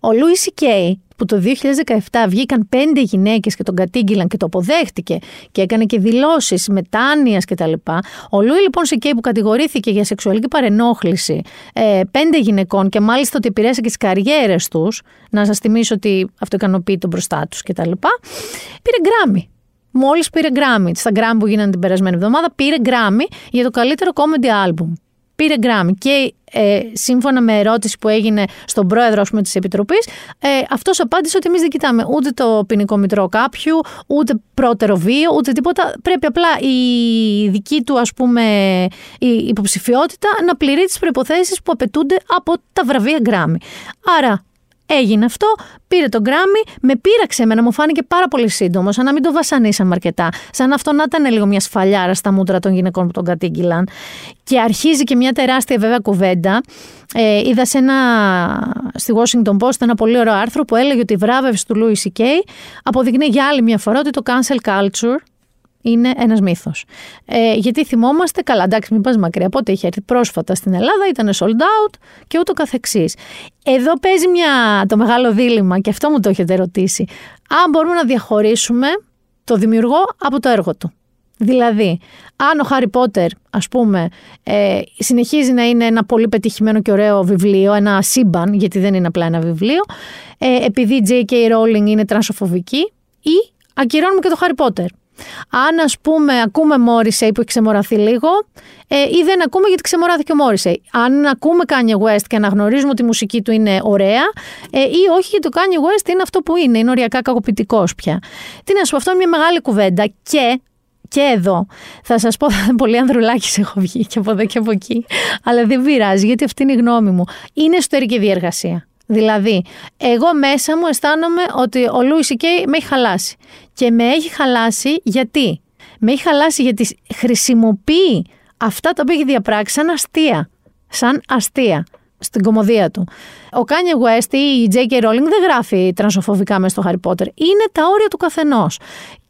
Ο Louis σι κέι που το δύο χιλιάδες δεκαεπτά βγήκαν πέντε γυναίκες και τον κατήγγυλαν και το αποδέχτηκε και έκανε και δηλώσεις μετάνοιας κτλ. Ο Louis λοιπόν σι κέι που κατηγορήθηκε για σεξουαλική παρενόχληση ε, πέντε γυναικών και μάλιστα ότι επηρέασε και τις καριέρες τους, να σας θυμίσω ότι αυτό ικανοποιεί τον μπροστά τους κτλ. Πήρε Grammy. Μόλις πήρε Grammy. Στα Grammy που γίνανε την περασμένη εβδομάδα, πήρε Grammy για το καλύτερο comedy album. Πήρε Grammy και ε, σύμφωνα με ερώτηση που έγινε στον πρόεδρο ας πούμε, της Επιτροπής, ε, αυτός απάντησε ότι εμείς δεν κοιτάμε ούτε το ποινικό μητρό κάποιου, ούτε πρώτερο βίο, ούτε τίποτα. Πρέπει απλά η δική του ας πούμε, η υποψηφιότητα να πληρεί τις προϋποθέσεις που απαιτούνται από τα βραβεία Grammy. Άρα έγινε αυτό, πήρε το Grammy, με πείραξε εμένα, μου φάνηκε πάρα πολύ σύντομο, σαν να μην το βασανίσαμε αρκετά, σαν αυτό να ήταν λίγο μια σφαλιάρα στα μούτρα των γυναικών που τον κατήγγυλαν. Και αρχίζει και μια τεράστια βέβαια κουβέντα. Ε, είδα σε ένα, στη Washington Post ένα πολύ ωραίο άρθρο που έλεγε ότι η βράβευση του Louis σι κέι αποδεικνύει για άλλη μια φορά ότι το cancel culture είναι ένας μύθος. Ε, γιατί θυμόμαστε, καλά, εντάξει, μην πας μακριά, πότε είχε έρθει πρόσφατα στην Ελλάδα, ήταν sold out και ούτω καθεξής. Εδώ παίζει μια, το μεγάλο δίλημμα, και αυτό μου το έχετε ρωτήσει, αν μπορούμε να διαχωρίσουμε το δημιουργό από το έργο του. Δηλαδή, αν ο Χάρι Πότερ, ας πούμε, ε, συνεχίζει να είναι ένα πολύ πετυχημένο και ωραίο βιβλίο, ένα σύμπαν, γιατί δεν είναι απλά ένα βιβλίο, ε, επειδή τζέι κέι. Rowling είναι τρανσοφοβική, ή ακυρώνουμε και το Χάρι Πότερ. Αν, ας πούμε, ακούμε Μόρισεϊ που έχει ξεμοραθεί λίγο, ε, ή δεν ακούμε γιατί ξεμοράθηκε ο Μόρισεϊ. Αν ακούμε Kanye West και αναγνωρίζουμε ότι η μουσική του είναι ωραία, ε, ή όχι, γιατί το Kanye West είναι αυτό που είναι, είναι οριακά κακοποιητικός πια. Τι να σου πω, αυτό είναι μια μεγάλη κουβέντα. Και. Και εδώ θα σας πω, πολύ ανδρουλάκης έχω βγει και από εδώ και από εκεί, αλλά δεν πειράζει, γιατί αυτή είναι η γνώμη μου. Είναι εσωτερική διεργασία. Δηλαδή, εγώ μέσα μου αισθάνομαι ότι ο Louis σι κέι με έχει χαλάσει. Και με έχει χαλάσει γιατί? Με έχει χαλάσει γιατί χρησιμοποιεί αυτά τα οποία έχει διαπράξει σαν αστεία. Σαν αστεία. Στην κωμωδία του. Ο Kanye West ή η τζέι κέι. Rowling δεν γράφει τρανσοφοβικά μέσα στο Harry Potter. Είναι τα όρια του καθενός.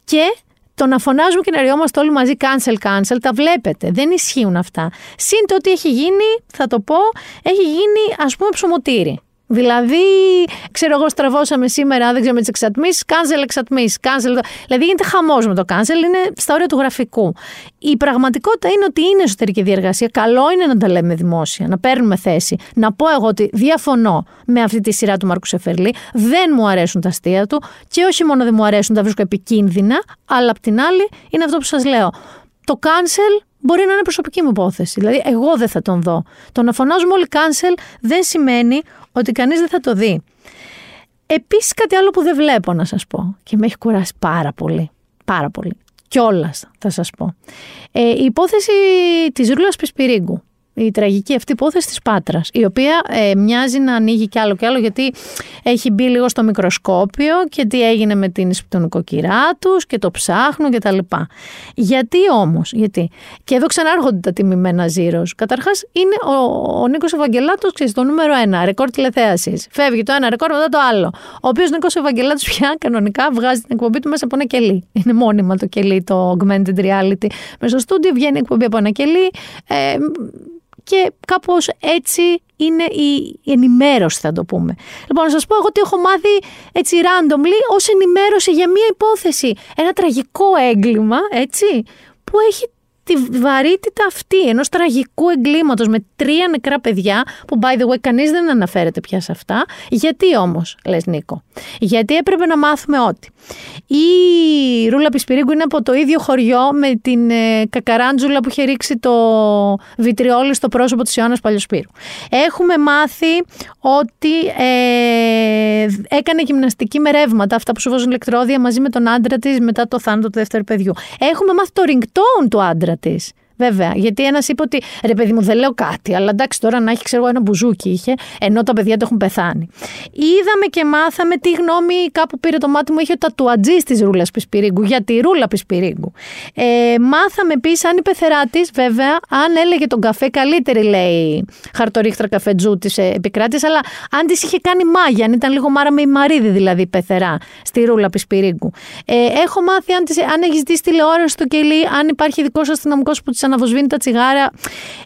Και το να φωνάζουμε και να ριόμαστε όλοι μαζί cancel, cancel, τα βλέπετε. Δεν ισχύουν αυτά. Συν το ότι έχει γίνει, θα το πω, έχει γίνει ας πούμε ψωμοτήρι. Δηλαδή, ξέρω εγώ, στραβώσαμε σήμερα, δεν ξέρω, με τις εξατμίσεις, cancel, εξατμίσεις, cancel. Δηλαδή γίνεται χαμός με το cancel, είναι στα όρια του γραφικού. Η πραγματικότητα είναι ότι είναι εσωτερική διεργασία. Καλό είναι να τα λέμε δημόσια, να παίρνουμε θέση. Να πω εγώ ότι διαφωνώ με αυτή τη σειρά του Μάρκου Σεφερλή, δεν μου αρέσουν τα αστεία του και όχι μόνο δεν μου αρέσουν, τα βρίσκω επικίνδυνα, αλλά απ' την άλλη είναι αυτό που σας λέω. Το cancel μπορεί να είναι προσωπική μου υπόθεση. Δηλαδή, εγώ δεν θα τον δω. Το να φωνάζουμε όλοι cancel δεν σημαίνει ότι κανείς δεν θα το δει. Επίσης, κάτι άλλο που δεν βλέπω να σας πω και με έχει κουράσει πάρα πολύ, πάρα πολύ, κιόλας θα σας πω. Ε, η υπόθεση της Ρούλας Πισπιρίγκου, η τραγική αυτή υπόθεση της Πάτρας, η οποία ε, μοιάζει να ανοίγει κι άλλο κι άλλο, γιατί έχει μπει λίγο στο μικροσκόπιο και τι έγινε με την οικοκυρά τους και το ψάχνουν και τα λοιπά. Γιατί όμως, γιατί, και εδώ ξανάρχονται τα τιμημένα ζήρος. Καταρχάς είναι ο, ο Νίκος Ευαγγελάτος, ξέρεις, το νούμερο ένα, ρεκόρ τηλεθέασης. Φεύγει το ένα ρεκόρ μετά το άλλο. Ο οποίος Νίκος Ευαγγελάτος πια κανονικά βγάζει την εκπομπή του μέσα από ένα κελί. Είναι μόνιμα το κελί, το augmented reality. Μέσα στο studio βγαίνει εκπομπή από ένα κελί. Ε, Και κάπως έτσι είναι η ενημέρωση, θα το πούμε. Λοιπόν, να σας πω εγώ τι έχω μάθει έτσι randomly ως ενημέρωση για μία υπόθεση. Ένα τραγικό έγκλημα, έτσι, που έχει τη βαρύτητα αυτή, ενός τραγικού εγκλήματος με τρία νεκρά παιδιά, που by the way κανείς δεν αναφέρεται πια σε αυτά. Γιατί όμως, λες Νίκο? Γιατί έπρεπε να μάθουμε ότι η Ρούλα Πισπιρίγκου είναι από το ίδιο χωριό με την ε, Κακαράντζουλα που είχε ρίξει το βιτριόλι στο πρόσωπο της Ιωάννας Παλιοσπύρου. Έχουμε μάθει ότι ε, έκανε γυμναστική με ρεύματα, αυτά που σου βάζουν ηλεκτρόδια, μαζί με τον άντρα της μετά το θάνατο του δεύτερου παιδιού. Έχουμε μάθει το ringtone του άντρα της. Βέβαια, γιατί ένας είπε ότι ρε παιδί μου, δεν λέω κάτι, αλλά εντάξει, τώρα να έχει, ξέρω εγώ, ένα μπουζούκι είχε, ενώ τα παιδιά το έχουν πεθάνει. Είδαμε και μάθαμε τι γνώμη κάπου πήρε το μάτι μου, είχε ο τατουατζής της Ρούλας Πισπιρίγκου, για τη Ρούλα Πισπιρίγκου. Ε, μάθαμε επίσης αν η πεθερά της, βέβαια, αν έλεγε τον καφέ, καλύτερη λέει χαρτορίχτρα καφετζού της επικράτης, αλλά αν της είχε κάνει μάγια, αν ήταν λίγο μάρα με η μαρίδη δηλαδή η πεθερά στη Ρούλα Πισπιρίγκου. Ε, έχω μάθει αν, της, αν έχει δει τηλεόραση στο κελί, αν υπάρχει δικός αστυνομικός που της αναβοσβήνει τα τσιγάρα.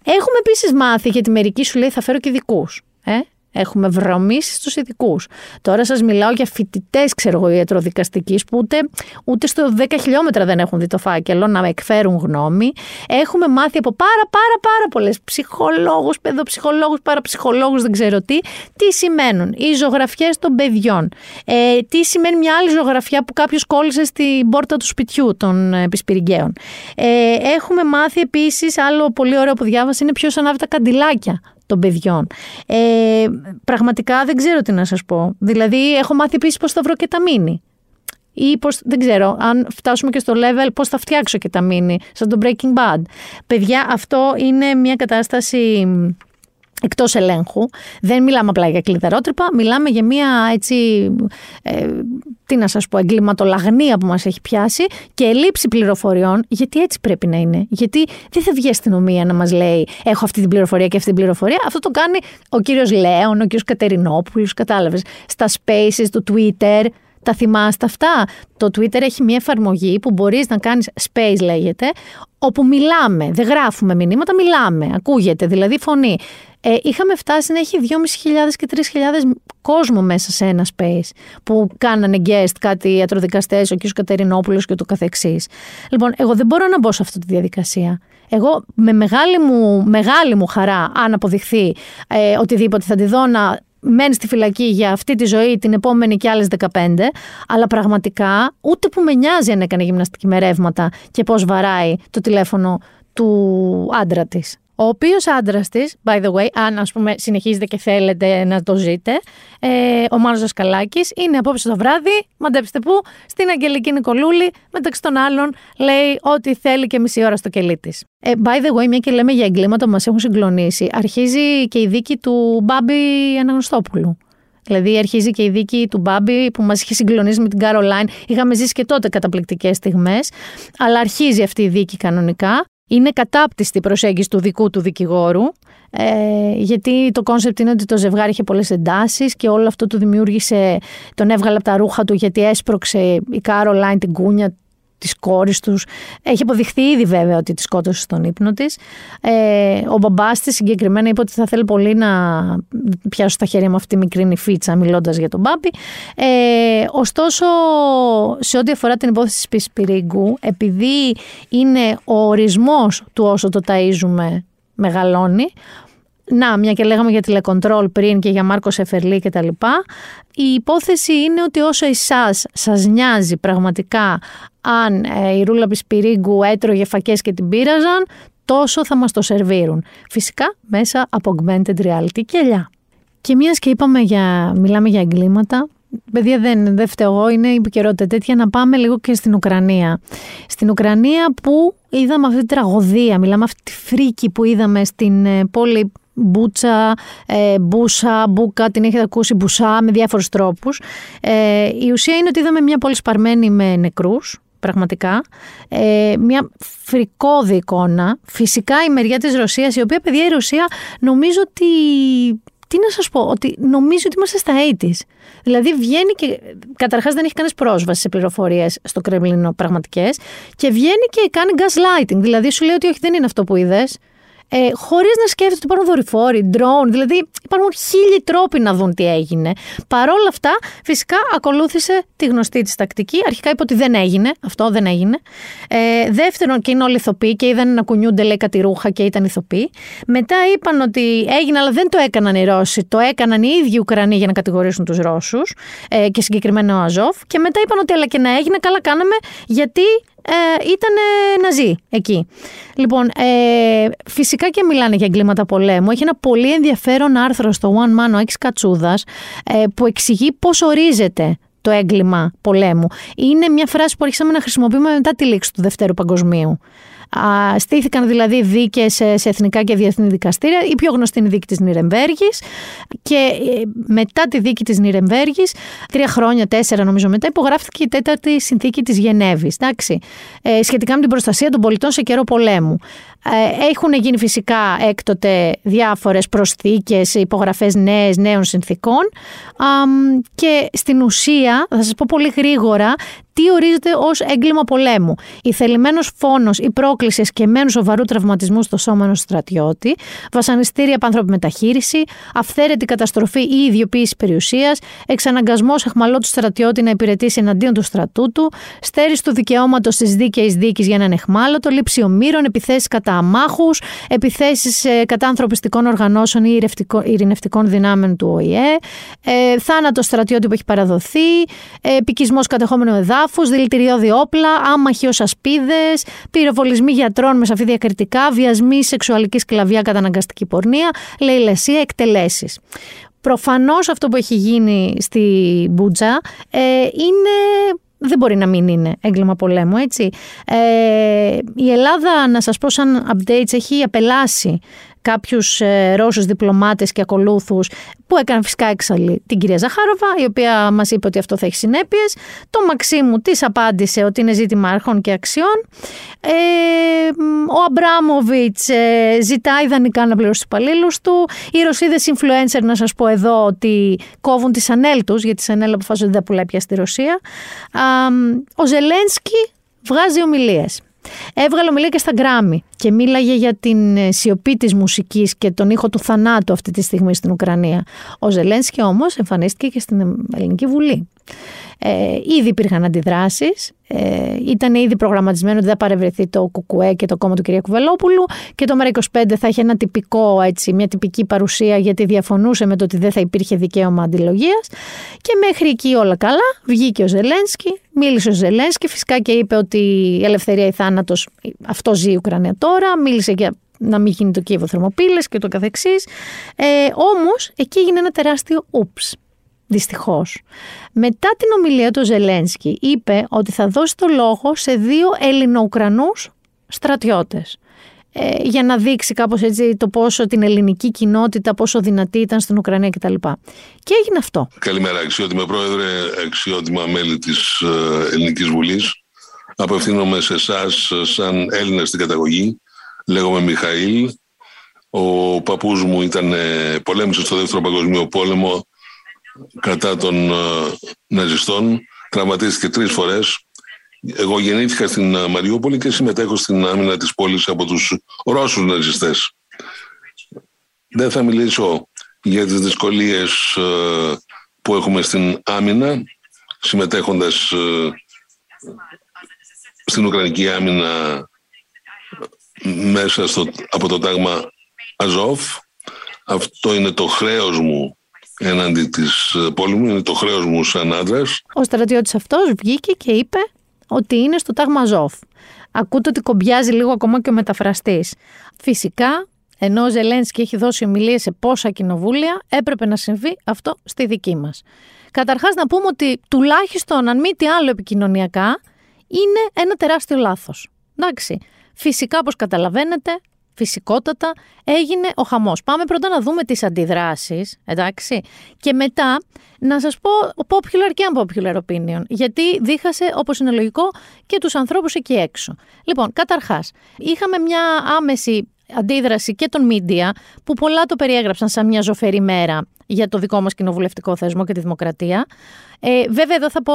Έχουμε επίσης μάθει, γιατί μερικοί σου λέει θα φέρω και ειδικούς. Ε? Έχουμε βρωμήσει στους ειδικούς. Τώρα σας μιλάω για φοιτητές, ξέρω εγώ, ιατροδικαστικής, που ούτε, ούτε στο δέκα χιλιόμετρα δεν έχουν δει το φάκελο να εκφέρουν γνώμη. Έχουμε μάθει από πάρα πάρα πάρα πολλές ψυχολόγους, παιδοψυχολόγους, παραψυχολόγους, δεν ξέρω τι, τι σημαίνουν οι ζωγραφιές των παιδιών. Ε, τι σημαίνει μια άλλη ζωγραφιά που κάποιος κόλλησε στην πόρτα του σπιτιού των ε, Πισπυριγκαίων. Ε, έχουμε μάθει επίσης, άλλο πολύ ωραίο που διάβασα, είναι ποιος ανάβει τα καντιλάκια των παιδιών. Ε, πραγματικά δεν ξέρω τι να σας πω. Δηλαδή έχω μάθει επίσης πώς θα βρω και τα μίνι. Ή πώς, δεν ξέρω, αν φτάσουμε και στο level πώς θα φτιάξω και τα μίνι, σαν το Breaking Bad. Παιδιά, αυτό είναι μια κατάσταση εκτός ελέγχου. Δεν μιλάμε απλά για κλειδαρότρυπα, μιλάμε για μια έτσι, ε, τι να σας πω, εγκληματολαγνία που μας έχει πιάσει και έλλειψη πληροφοριών, γιατί έτσι πρέπει να είναι. Γιατί δεν θα βγει η αστυνομία να μας λέει έχω αυτή την πληροφορία και αυτή την πληροφορία. Αυτό το κάνει ο κύριος Λέων, ο κύριος Κατερινόπουλος, κατάλαβες, στα spaces του Twitter. Τα θυμάστε αυτά? Το Twitter έχει μια εφαρμογή που μπορείς να κάνεις, space λέγεται, όπου μιλάμε, δεν γράφουμε μηνύματα, μιλάμε, ακούγεται, δηλαδή φωνή. Ε, είχαμε φτάσει να έχει δυόμισι χιλιάδες και τρεις χιλιάδες κόσμο μέσα σε ένα space που κάνανε guest, κάτι ιατροδικαστές, ο κ. Κατερινόπουλος και το καθεξής. Λοιπόν, εγώ δεν μπορώ να μπω σε αυτή τη διαδικασία. Εγώ με μεγάλη μου, μεγάλη μου χαρά, αν αποδειχθεί ε, οτιδήποτε, θα τη δω να μένει στη φυλακή για αυτή τη ζωή, την επόμενη και άλλες δεκαπέντε, αλλά πραγματικά ούτε που με νοιάζει αν έκανε γυμναστική με ρεύματα και πώς βαράει το τηλέφωνο του άντρα της. Ο οποίος άντρας της, by the way, αν ας πούμε συνεχίζετε και θέλετε να το ζείτε, ε, ο Μάρος Ζασκαλάκης είναι απόψε το βράδυ, μαντέψτε πού, στην Αγγελική Νικολούλη, μεταξύ των άλλων λέει ότι θέλει και μισή ώρα στο κελί της. Ε, by the way, μια και λέμε για εγκλήματα που μας έχουν συγκλονίσει, αρχίζει και η δίκη του Μπάμπι Αναγνωστόπουλου. Δηλαδή αρχίζει και η δίκη του Μπάμπι που μας είχε συγκλονίσει με την Καρολάιν. Είχαμε ζήσει και τότε καταπληκτικές στιγμές, αλλά αρχίζει αυτή η δίκη κανονικά. Είναι κατάπτυστη η προσέγγιση του δικού του δικηγόρου, ε, γιατί το κόνσεπτ είναι ότι το ζευγάρι είχε πολλές εντάσεις και όλο αυτό του δημιούργησε, τον έβγαλε από τα ρούχα του γιατί έσπρωξε η Κάρολάιν την κούνια της κόρης τους. Έχει αποδειχθεί ήδη βέβαια ότι τη σκότωσε στον ύπνο της. Ε, ο μπαμπάς της συγκεκριμένα είπε ότι θα θέλει πολύ να πιάσω στα χέρια μου αυτή τη μικρή νηφίτσα, μιλώντας για τον Μπάμπι. Ε, ωστόσο, σε ό,τι αφορά την υπόθεση της Πισπιρίγκου, επειδή είναι ο ορισμός του όσο το ταΐζουμε μεγαλώνει, να, μια και λέγαμε για τηλεκοντρόλ πριν και για Μάρκο Σεφερλή και τα λοιπά, η υπόθεση είναι ότι όσο εσάς σας νοιάζει πραγματικά αν ε, η Ρούλα Πισπιρίγκου έτρωγε φακές και την πείραζαν, τόσο θα μας το σερβίρουν. Φυσικά μέσα από augmented reality και ελιά. Και μιας και είπαμε για, μιλάμε για εγκλήματα, παιδιά δεν, δεν φταίω εγώ, είναι η επικαιρότητα τέτοια, να πάμε λίγο και στην Ουκρανία. Στην Ουκρανία που είδαμε αυτή τη τραγωδία, μιλάμε αυτή τη φρίκη που είδαμε στην ε, πόλη Μπούτσα, ε, Μπούσα, Μπούκα, την έχετε ακούσει, Μπουσά, με διάφορους τρόπους. Ε, η ουσία είναι ότι είδαμε μια πόλη σπαρμένη με νεκρούς, πραγματικά. Ε, μια φρικώδη εικόνα. Φυσικά η μεριά της Ρωσίας, η οποία, παιδιά, η Ρωσία νομίζω ότι... Τι να σας πω, ότι νομίζω ότι είμαστε στα ογδόντα. Δηλαδή βγαίνει και καταρχάς δεν έχει κανείς πρόσβαση σε πληροφορίες στο Κρεμλίνο πραγματικές και βγαίνει και κάνει gaslighting. Δηλαδή σου λέει ότι όχι, δεν είναι αυτό που είδες. Ε, χωρίς να σκέφτεται ότι υπάρχουν δορυφόροι, ντρόουν, δηλαδή υπάρχουν χίλιοι τρόποι να δουν τι έγινε. Παρόλα αυτά, φυσικά ακολούθησε τη γνωστή της τακτική. Αρχικά είπε ότι δεν έγινε, αυτό δεν έγινε. Ε, δεύτερον, και είναι όλοι ηθοποιοί και είδαν να κουνιούνται, λέει, κάτι ρούχα και ήταν ηθοποιοί. Μετά είπαν ότι έγινε, αλλά δεν το έκαναν οι Ρώσοι, το έκαναν οι ίδιοι Ουκρανοί για να κατηγορήσουν τους Ρώσους, ε, και συγκεκριμένα ο Αζόφ. Και μετά είπαν ότι αλλά και να έγινε, καλά κάναμε, γιατί. Ε, ήταν ναζί εκεί. Λοιπόν, ε, φυσικά και μιλάνε για εγκλήματα πολέμου. Έχει ένα πολύ ενδιαφέρον άρθρο στο One Man ο Άκης Κατσούδας, ε, που εξηγεί πώς ορίζεται το έγκλημα πολέμου. Είναι μια φράση που αρχίσαμε να χρησιμοποιούμε μετά τη λήξη του Δευτέρου Παγκοσμίου. Α, στήθηκαν δηλαδή δίκες σε, σε εθνικά και διεθνή δικαστήρια. Η πιο γνωστή είναι η δίκη της Νιρεμβέργης. Και ε, μετά τη δίκη της Νιρεμβέργης, τρία χρόνια, τέσσερα νομίζω μετά, υπογράφηκε η τέταρτη συνθήκη της Γενέβης. Εντάξει, ε, σχετικά με την προστασία των πολιτών σε καιρό πολέμου. Ε, έχουν γίνει φυσικά έκτοτε διάφορες προσθήκες, υπογραφές νέες, νέων συνθήκων. Α, και στην ουσία, θα σας πω πολύ γρήγορα, τι ορίζεται ως έγκλημα πολέμου. Η θελημένος φόνος ή πρόκληση εσκεμμένου σοβαρού τραυματισμού στο σώμα ενός στρατιώτη, βασανιστήρια πανθρώπινη μεταχείριση, αυθαίρετη καταστροφή ή ιδιοποίηση περιουσίας, εξαναγκασμός αιχμαλώτου στρατιώτη να υπηρετήσει εναντίον του στρατού του, στέρηση του δικαιώματος της δίκαιης δίκης για έναν αιχμάλωτο, λήψη ομήρων, επιθέσεις κατά αμάχους, επιθέσεις κατά ανθρωπιστικών οργανώσεων ή ειρηνευτικών δυνάμεων του ΟΗΕ, ε, θάνατο στρατιώτη που έχει παραδοθεί, επικισμός κατεχόμενου εδάφου, δηλητηριώδη όπλα, άμαχοι ως ασπίδες, πυροβολισμοί γιατρών με σαφή διακριτικά, βιασμοί, σεξουαλική σκλαβιά, καταναγκαστική πορνεία, λαιλεσία, εκτελέσεις. Προφανώς αυτό που έχει γίνει στη Μπούτσα ε, είναι... δεν μπορεί να μην είναι έγκλημα πολέμου, έτσι. Ε, η Ελλάδα, να σας πω σαν updates, έχει απελάσει κάποιους Ρώσους διπλωμάτες και ακολούθους, που έκαναν φυσικά έξαλλη την κυρία Ζαχάροβα, η οποία μας είπε ότι αυτό θα έχει συνέπειες. Το Μαξίμου της απάντησε ότι είναι ζήτημα αρχών και αξιών. Ε, ο Αμπράμοβιτς ε, ζητά ιδανικά να πληρώσει τους υπαλλήλους του. Οι Ρωσίδες influencer, να σας πω εδώ, ότι κόβουν τη Σανέλ τους, γιατί η Σανέλ αποφάσισε ότι δεν πουλάει πια στη Ρωσία. Α, ο Ζελένσκι βγάζει ομιλίες. Έβγαλε ομιλία και στα Grammy και μίλαγε για την σιωπή της μουσικής και τον ήχο του θανάτου αυτή τη στιγμή στην Ουκρανία. Ο Ζελένσκι όμως εμφανίστηκε και στην Ελληνική Βουλή. Ε, ήδη υπήρχαν αντιδράσεις, ε, ήταν ήδη προγραμματισμένο ότι θα παρευρεθεί το Κουκουέ και το κόμμα του κυρία Κουβελόπουλου και το Μέρα είκοσι πέντε θα είχε ένα τυπικό, έτσι, μια τυπική παρουσία, γιατί διαφωνούσε με το ότι δεν θα υπήρχε δικαίωμα αντιλογίας, και μέχρι εκεί όλα καλά. Βγήκε ο Ζελένσκι, μίλησε ο Ζελένσκι φυσικά και είπε ότι η ελευθερία ή θάνατος, αυτό ζει η Ουκρανία τώρα, μίλησε για να μην γίνει το Κίεβο θερμοπύλες και το καθεξής. ε, όμως εκεί έγινε ένα τεράστιο ούψ. Δυστυχώς. Μετά την ομιλία του Ζελένσκι είπε ότι θα δώσει το λόγο σε δύο Ελληνο-Ουκρανούς στρατιώτες. Ε, για να δείξει κάπως έτσι το πόσο την ελληνική κοινότητα, πόσο δυνατή ήταν στην Ουκρανία κτλ. Και έγινε αυτό. Καλημέρα αξιότιμα πρόεδρε, αξιότιμα μέλη της Ελληνικής Βουλής. Απευθύνομαι σε εσάς σαν Έλληνα στην καταγωγή. Λέγομαι Μιχαήλ. Ο παππούς μου ήταν, πολέμησε στο Δεύτερο Παγκοσμίο Πόλεμο κατά των uh, ναζιστών, τραυματίστηκε τρεις φορές. Εγώ γεννήθηκα στην uh, Μαριούπολη και συμμετέχω στην άμυνα της πόλης από τους Ρώσους ναζιστές. Δεν θα μιλήσω για τις δυσκολίες uh, που έχουμε στην άμυνα, συμμετέχοντας uh, στην Ουκρανική άμυνα μέσα στο, από το τάγμα Αζόφ. Αυτό είναι το χρέος μου έναντι της πόλης μου, είναι το χρέος μου σαν άντρας. Ο στρατιώτης αυτός βγήκε και είπε ότι είναι στο τάγμα Αζόφ. Ακούτε ότι κομπιάζει λίγο ακόμα και ο μεταφραστής. Φυσικά, ενώ ο Ζελένσκι έχει δώσει ομιλίες σε πόσα κοινοβούλια, έπρεπε να συμβεί αυτό στη δική μας. Καταρχάς να πούμε ότι τουλάχιστον, αν μη τι άλλο επικοινωνιακά, είναι ένα τεράστιο λάθος. Εντάξει, φυσικά όπως καταλαβαίνετε, φυσικότατα έγινε ο χαμός. Πάμε πρώτα να δούμε τις αντιδράσεις, εντάξει, και μετά να σας πω popular και unpopular opinion, γιατί δίχασε, όπως είναι λογικό, και τους ανθρώπους εκεί έξω. Λοιπόν, καταρχάς, είχαμε μια άμεση αντίδραση και των media, που πολλά το περιέγραψαν σαν μια ζωφερή μέρα για το δικό μας κοινοβουλευτικό θεσμό και τη δημοκρατία. Ε, βέβαια, εδώ θα πω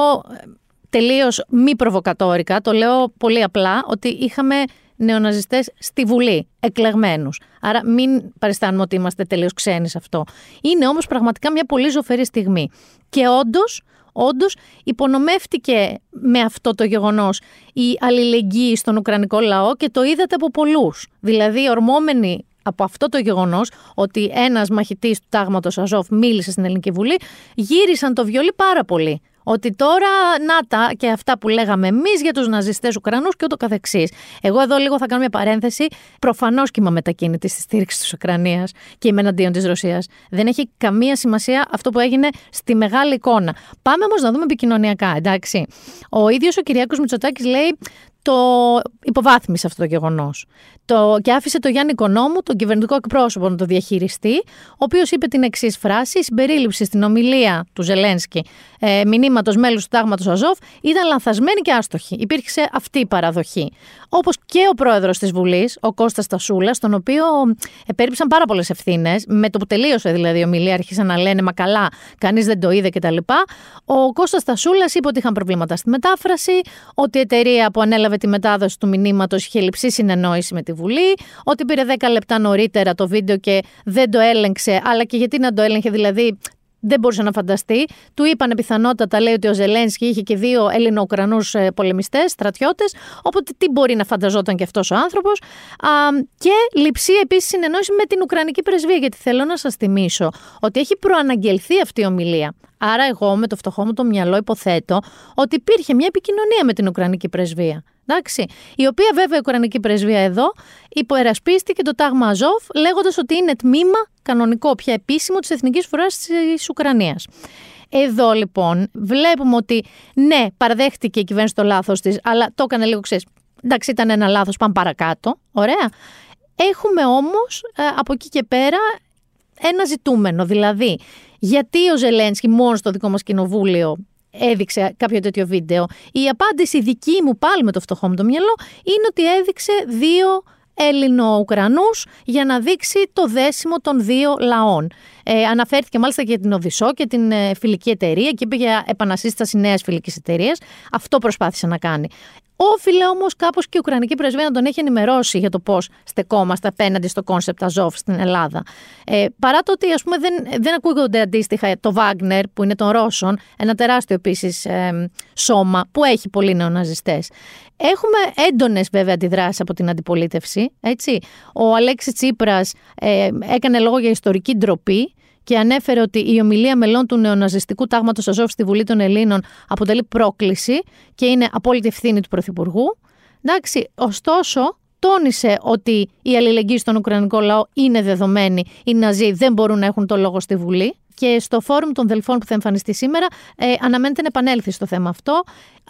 τελείως μη προβοκατόρικα, το λέω πολύ απλά, ότι είχαμε νεοναζιστές στη Βουλή, εκλεγμένους. Άρα μην παριστάνουμε ότι είμαστε τελείως ξένοι σε αυτό. Είναι όμως πραγματικά μια πολύ ζωφερή στιγμή. Και όντως, όντως υπονομεύτηκε με αυτό το γεγονός η αλληλεγγύη στον Ουκρανικό λαό και το είδατε από πολλούς. Δηλαδή, ορμόμενοι από αυτό το γεγονός ότι ένας μαχητής του τάγματος Αζόφ μίλησε στην Ελληνική Βουλή, γύρισαν το βιολί πάρα πολύ. Ότι τώρα, να τα και αυτά που λέγαμε εμείς για τους ναζιστές Ουκρανούς και ούτω καθεξής. Εγώ εδώ λίγο θα κάνω μια παρένθεση. Προφανώς και είμαι μετακίνητη στη στήριξη της Ουκρανίας και είμαι εναντίον της Ρωσίας. Δεν έχει καμία σημασία αυτό που έγινε στη μεγάλη εικόνα. Πάμε όμως να δούμε επικοινωνιακά, εντάξει. Ο ίδιος ο Κυριάκος Μητσοτάκης λέει, το υποβάθμισε αυτό το γεγονός. Το... Και άφησε το Γιάννη Οικονόμου, τον κυβερνητικό εκπρόσωπο, να το διαχειριστεί, ο οποίος είπε την εξής φράση: η συμπερίληψη στην ομιλία του Ζελένσκι ε, μηνύματος μέλους του τάγματος Αζόφ ήταν λανθασμένη και άστοχη. Υπήρξε αυτή η παραδοχή. Όπως και ο πρόεδρος της Βουλής, ο Κώστας Τασούλας, τον οποίο επέριψαν πάρα πολλές ευθύνες, με το που τελείωσε δηλαδή η ομιλία, αρχίσαν να λένε μα καλά, κανείς δεν το είδε κτλ. Ο Κώστας Τασούλας είπε ότι είχαν προβλήματα στη μετάφραση, ότι η εταιρεία που ανέλαβε τη μετάδοση του μηνύματος είχε λειψή συνεννόηση με τη Βουλή, ότι πήρε δέκα λεπτά νωρίτερα το βίντεο και δεν το έλεγξε, αλλά και γιατί να το έλεγχε, δηλαδή δεν μπορούσε να φανταστεί. Του είπαν πιθανότατα, λέει, ότι ο Ζελένσκι είχε και δύο Έλληνο-Ουκρανούς πολεμιστές, στρατιώτες, οπότε τι μπορεί να φανταζόταν και αυτός ο άνθρωπος. Α, και λειψή επίσης συνεννόηση με την Ουκρανική πρεσβεία, γιατί θέλω να σας θυμίσω ότι έχει προαναγγελθεί αυτή η ομιλία. Άρα, εγώ με το φτωχό μου το μυαλό υποθέτω ότι υπήρχε μια επικοινωνία με την Ουκρανική πρεσβεία. Εντάξει, η οποία βέβαια η Ουκρανική πρεσβεία εδώ υποερασπίστηκε το τάγμα Αζόφ, λέγοντας ότι είναι τμήμα κανονικό πια επίσημο της Εθνικής Φρουράς της Ουκρανίας. Εδώ λοιπόν βλέπουμε ότι ναι, παραδέχτηκε η κυβέρνηση το λάθος της, αλλά το έκανε λίγο, ξέρεις, εντάξει, ήταν ένα λάθος, πάμε παρακάτω, ωραία. Έχουμε όμως από εκεί και πέρα ένα ζητούμενο. Δηλαδή, γιατί ο Ζελένσκι μόνο στο δικό μας κοινοβούλιο έδειξε κάποιο τέτοιο βίντεο? Η απάντηση δική μου, πάλι με το φτωχό μου το μυαλό, είναι ότι έδειξε δύο Έλληνο-Ουκρανούς για να δείξει το δέσιμο των δύο λαών. Ε, αναφέρθηκε μάλιστα και την Οδυσσό και την ε, φιλική εταιρεία και είπε για επανασύσταση νέας φιλικής εταιρείας. Αυτό προσπάθησε να κάνει. Όφιλε όμως κάπως και η Ουκρανική πρεσβεία να τον έχει ενημερώσει για το πώς στεκόμαστε απέναντι στο κόνσεπτ Αζόφ στην Ελλάδα. Ε, παρά το ότι, ας πούμε, δεν, δεν ακούγονται αντίστοιχα το Βάγνερ που είναι των Ρώσων, ένα τεράστιο επίσης ε, σώμα που έχει πολλοί νεοναζιστές. Έχουμε έντονες βέβαια αντιδράσεις από την αντιπολίτευση. Έτσι. Ο Αλέξης Τσίπρας ε, έκανε λόγο για ιστορική ντροπή και ανέφερε ότι η ομιλία μελών του νεοναζιστικού τάγματος Αζόφ στη Βουλή των Ελλήνων αποτελεί πρόκληση και είναι απόλυτη ευθύνη του Πρωθυπουργού. Εντάξει, ωστόσο, τόνισε ότι η αλληλεγγύη στον Ουκρανικό λαό είναι δεδομένη. Οι Ναζί δεν μπορούν να έχουν το λόγο στη Βουλή. Και στο φόρουμ των Δελφών που θα εμφανιστεί σήμερα, ε, αναμένεται να επανέλθει στο θέμα αυτό.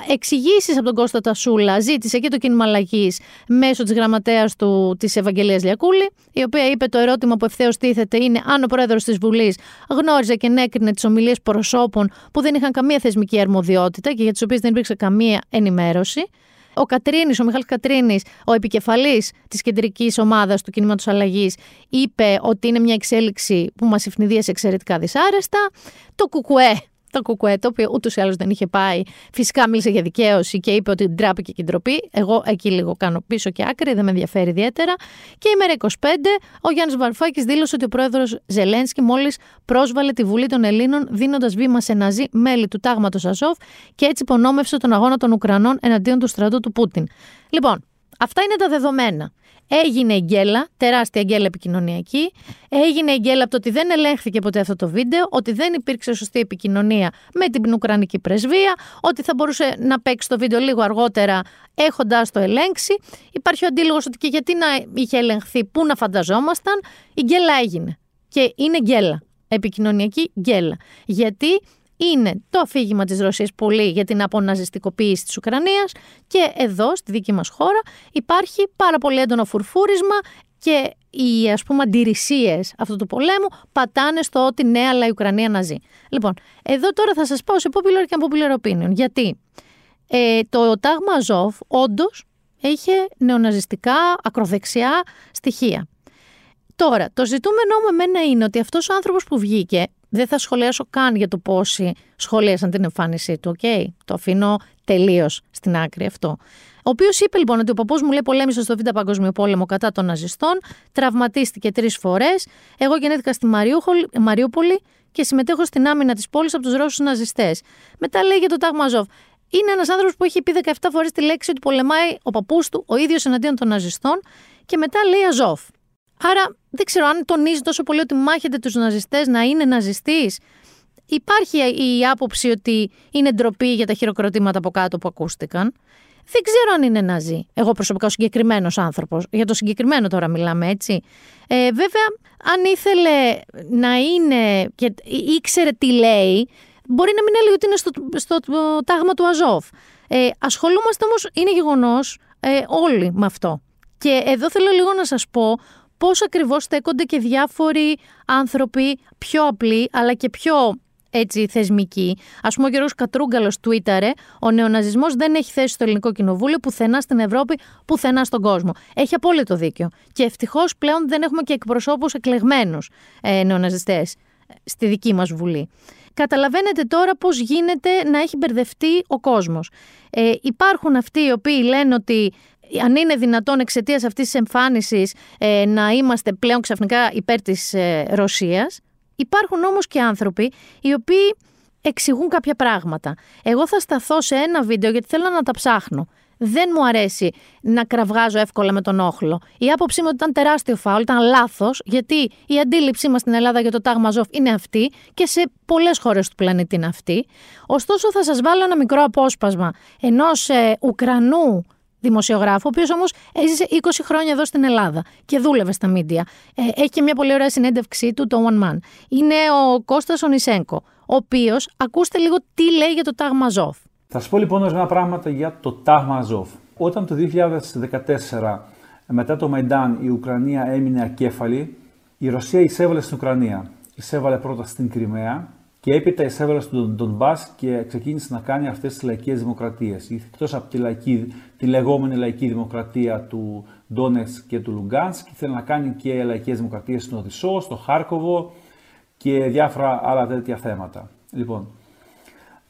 Εξηγήσεις από τον Κώστα Τασούλα ζήτησε και το κίνημα αλλαγής μέσω της γραμματέας του, της Ευαγγελίας Λιακούλη, η οποία είπε το ερώτημα που ευθέως τίθεται είναι αν ο πρόεδρος της Βουλής γνώριζε και ενέκρινε τις ομιλίες προσώπων που δεν είχαν καμία θεσμική αρμοδιότητα και για τις οποίες δεν υπήρξε καμία ενημέρωση. Ο Κατρίνης, ο Μιχάλης Κατρίνης, ο επικεφαλής της κεντρικής ομάδας του κινήματος αλλαγής, είπε ότι είναι μια εξέλιξη που μας ευνηδίασε εξαιρετικά δυσάρεστα. Το κουκουέ, το κουκουέ, το οποίο ούτως ή άλλως δεν είχε πάει, φυσικά μίλησε για δικαίωση και είπε ότι ντράπηκε και ντροπή. Εγώ εκεί λίγο κάνω πίσω και άκρη, δεν με ενδιαφέρει ιδιαίτερα. Και η μέρα είκοσι πέντε, ο Γιάννης Βαρουφάκης δήλωσε ότι ο πρόεδρος Ζελένσκι μόλις πρόσβαλε τη Βουλή των Ελλήνων, δίνοντας βήμα σε Ναζί μέλη του τάγματος Αζόφ και έτσι υπονόμευσε τον αγώνα των Ουκρανών εναντίον του στρατού του Πούτιν. Λοιπόν, αυτά είναι τα δεδομένα. Έγινε η γκέλα, τεράστια γκέλα επικοινωνιακή. Έγινε η γκέλα από το ότι δεν ελέγχθηκε ποτέ αυτό το βίντεο, ότι δεν υπήρξε σωστή επικοινωνία με την Ουκρανική πρεσβεία, ότι θα μπορούσε να παίξει το βίντεο λίγο αργότερα έχοντας το ελέγξει. Υπάρχει ο αντίλογος ότι και γιατί να είχε ελεγχθεί, πού να φανταζόμασταν. Η γκέλα έγινε. Και είναι γκέλα. Επικοινωνιακή γκέλα. Γιατί είναι το αφήγημα της Ρωσίας πολύ για την αποναζιστικοποίηση της Ουκρανίας και εδώ στη δική μας χώρα υπάρχει πάρα πολύ έντονο φουρφούρισμα και οι, ας πούμε, αντιρρησίες αυτού του πολέμου πατάνε στο ότι ναι, αλλά η Ουκρανία να ζει. Λοιπόν, εδώ τώρα θα σας πάω σε popular και unpopular opinion, γιατί ε, το τάγμα Αζόφ όντως είχε νεοναζιστικά ακροδεξιά στοιχεία. Τώρα, το ζητούμενο με εμένα είναι ότι αυτός ο άνθρωπος που βγήκε, δεν θα σχολιάσω καν για το πόσοι σχολίασαν την εμφάνισή του, ok. Το αφήνω τελείως στην άκρη αυτό. Ο οποίος είπε λοιπόν ότι ο παππούς μου λέει πολέμησε στο Β' Παγκόσμιο Πόλεμο κατά των ναζιστών, τραυματίστηκε τρεις φορές. Εγώ γεννήθηκα στη Μαριούπολη και συμμετέχω στην άμυνα της πόλης από τους Ρώσους ναζιστές. Μετά λέει για το τάγμα Αζόφ. Είναι ένας άνθρωπος που έχει πει δεκαεφτά φορές τη λέξη ότι πολεμάει ο παππούς του ο ίδιος εναντίον των ναζιστών και μετά λέει Αζόφ. Άρα δεν ξέρω αν τονίζει τόσο πολύ ότι μάχεται τους ναζιστές να είναι ναζιστής. Υπάρχει η άποψη ότι είναι ντροπή για τα χειροκροτήματα από κάτω που ακούστηκαν. Δεν ξέρω αν είναι ναζί. Εγώ προσωπικά ο συγκεκριμένος άνθρωπος. Για το συγκεκριμένο τώρα μιλάμε, έτσι. Ε, βέβαια, αν ήθελε να είναι και ήξερε τι λέει, μπορεί να μην έλεγε ότι είναι στο, στο τάγμα του Αζόφ. Ε, ασχολούμαστε όμως, είναι γεγονός, ε, όλοι με αυτό. Και εδώ θέλω λίγο να σας πω πώς ακριβώς στέκονται και διάφοροι άνθρωποι πιο απλοί αλλά και πιο έτσι, θεσμικοί. Ας πούμε ο Γιώργος Κατρούγκαλος τουίταρε «Ο νεοναζισμός δεν έχει θέση στο ελληνικό κοινοβούλιο, πουθενά στην Ευρώπη, πουθενά στον κόσμο». Έχει απόλυτο δίκιο. Και ευτυχώς πλέον δεν έχουμε και εκπροσώπους εκλεγμένους ε, νεοναζιστές στη δική μας Βουλή. Καταλαβαίνετε τώρα πώς γίνεται να έχει μπερδευτεί ο κόσμος. Ε, υπάρχουν αυτοί οι οποίοι λένε ότι αν είναι δυνατόν εξαιτίας αυτής της εμφάνισης ε, να είμαστε πλέον ξαφνικά υπέρ της ε, Ρωσίας. Υπάρχουν όμως και άνθρωποι οι οποίοι εξηγούν κάποια πράγματα. Εγώ θα σταθώ σε ένα βίντεο γιατί θέλω να τα ψάχνω. Δεν μου αρέσει να κραυγάζω εύκολα με τον όχλο. Η άποψή μου ήταν τεράστιο φάουλ, ήταν λάθος, γιατί η αντίληψή μας στην Ελλάδα για το τάγμα Αζόφ είναι αυτή και σε πολλές χώρες του πλανήτη είναι αυτή. Ωστόσο θα σας βάλω ένα μικρό απόσπασμα ενός ε, Ουκρανού δημοσιογράφο, ο οποίος όμως έζησε είκοσι χρόνια εδώ στην Ελλάδα και δούλευε στα μίντια. Έχει και μια πολύ ωραία συνέντευξή του, το One Man. Είναι ο Κώστας Ονισέγκο, ο οποίος, ακούστε λίγο τι λέει για το τάγμα Αζόφ. Θα σας πω λοιπόν ορισμένα πράγματα για το τάγμα Αζόφ. Όταν το δύο χιλιάδες δεκατέσσερα Μετά το Μαϊντάν η Ουκρανία έμεινε ακέφαλη. Η Ρωσία εισέβαλε στην Ουκρανία. Εισέβαλε πρώτα στην Κριμαία και έπειτα εισέβαλε στον Ντονμπάς και ξεκίνησε να κάνει αυτές τις λαϊκές δημοκρατίες. Εκτός από τη, λαϊκή, τη λεγόμενη λαϊκή δημοκρατία του Ντόνετσκ και του Λουγκάνσκ, ήθελε να κάνει και λαϊκές δημοκρατίες στην Οδυσσό, στο Χάρκοβο και διάφορα άλλα τέτοια θέματα. Λοιπόν,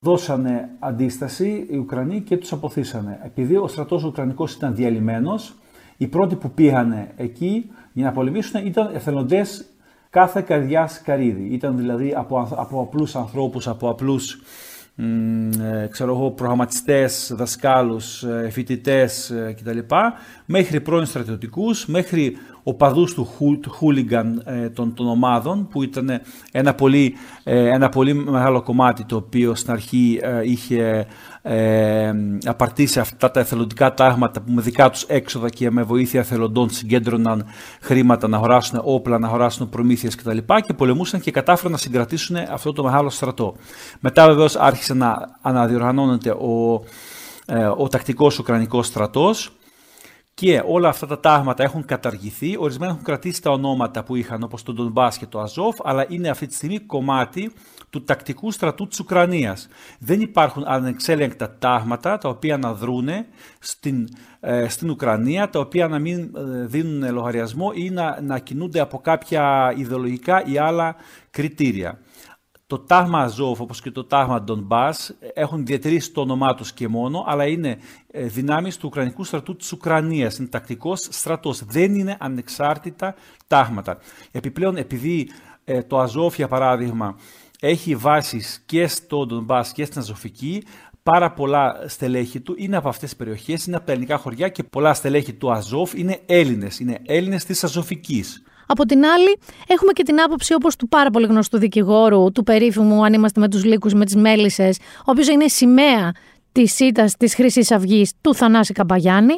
δώσανε αντίσταση οι Ουκρανοί και τους αποθήσανε. Επειδή ο στρατός ουκρανικός ήταν διαλυμένος, οι πρώτοι που πήγανε εκεί για να πολεμήσουν ήταν εθελοντές κάθε καρδιάς καρύδι. Ήταν δηλαδή από, από απλούς ανθρώπους, από απλούς ε, ξέρω εγώ, προγραμματιστές, δασκάλους, φοιτητές ε, κτλ. Μέχρι πρώην στρατιωτικούς, μέχρι οπαδούς του χου, του χούλιγκαν ε, των, των ομάδων που ήταν ένα πολύ, ε, ένα πολύ μεγάλο κομμάτι το οποίο στην αρχή ε, είχε ε, απαρτήσει αυτά τα εθελοντικά τάγματα που με δικά τους έξοδα και με βοήθεια εθελοντών συγκέντρωναν χρήματα να αγοράσουν όπλα, να αγοράσουν προμήθειες κτλ. Και πολεμούσαν και κατάφεραν να συγκρατήσουν αυτό το μεγάλο στρατό. Μετά βεβαίως άρχισε να αναδιοργανώνεται ο, ε, ο τακτικός ουκρανικός στρατός. Και όλα αυτά τα τάγματα έχουν καταργηθεί, ορισμένα έχουν κρατήσει τα ονόματα που είχαν όπως το Ντονμπάς και το Αζόφ, αλλά είναι αυτή τη στιγμή κομμάτι του τακτικού στρατού της Ουκρανίας. Δεν υπάρχουν ανεξέλεγκτα τάγματα τα οποία να δρούνε στην, ε, στην Ουκρανία, τα οποία να μην ε, δίνουν λογαριασμό ή να, να κινούνται από κάποια ιδεολογικά ή άλλα κριτήρια. Το τάγμα Αζόφ όπως και το τάγμα Ντονμπάς έχουν διατηρήσει το όνομά τους και μόνο, αλλά είναι δυνάμεις του Ουκρανικού στρατού της Ουκρανίας, είναι τακτικός στρατός, δεν είναι ανεξάρτητα τάγματα. Επιπλέον επειδή ε, το Αζόφ για παράδειγμα έχει βάσεις και στο Ντονμπάς και στην Αζωφική, πάρα πολλά στελέχη του είναι από αυτές τις περιοχές, είναι από τα ελληνικά χωριά και πολλά στελέχη του Αζόφ είναι Έλληνες, είναι Έλληνες της Αζωφικής. Από την άλλη, έχουμε και την άποψη όπως του πάρα πολύ γνωστού δικηγόρου, του περίφημου «Αν είμαστε με τους λύκους, με τις μέλισσες», ο οποίος είναι σημαία της ήττας της Χρυσής Αυγής του Θανάση Καμπαγιάννη,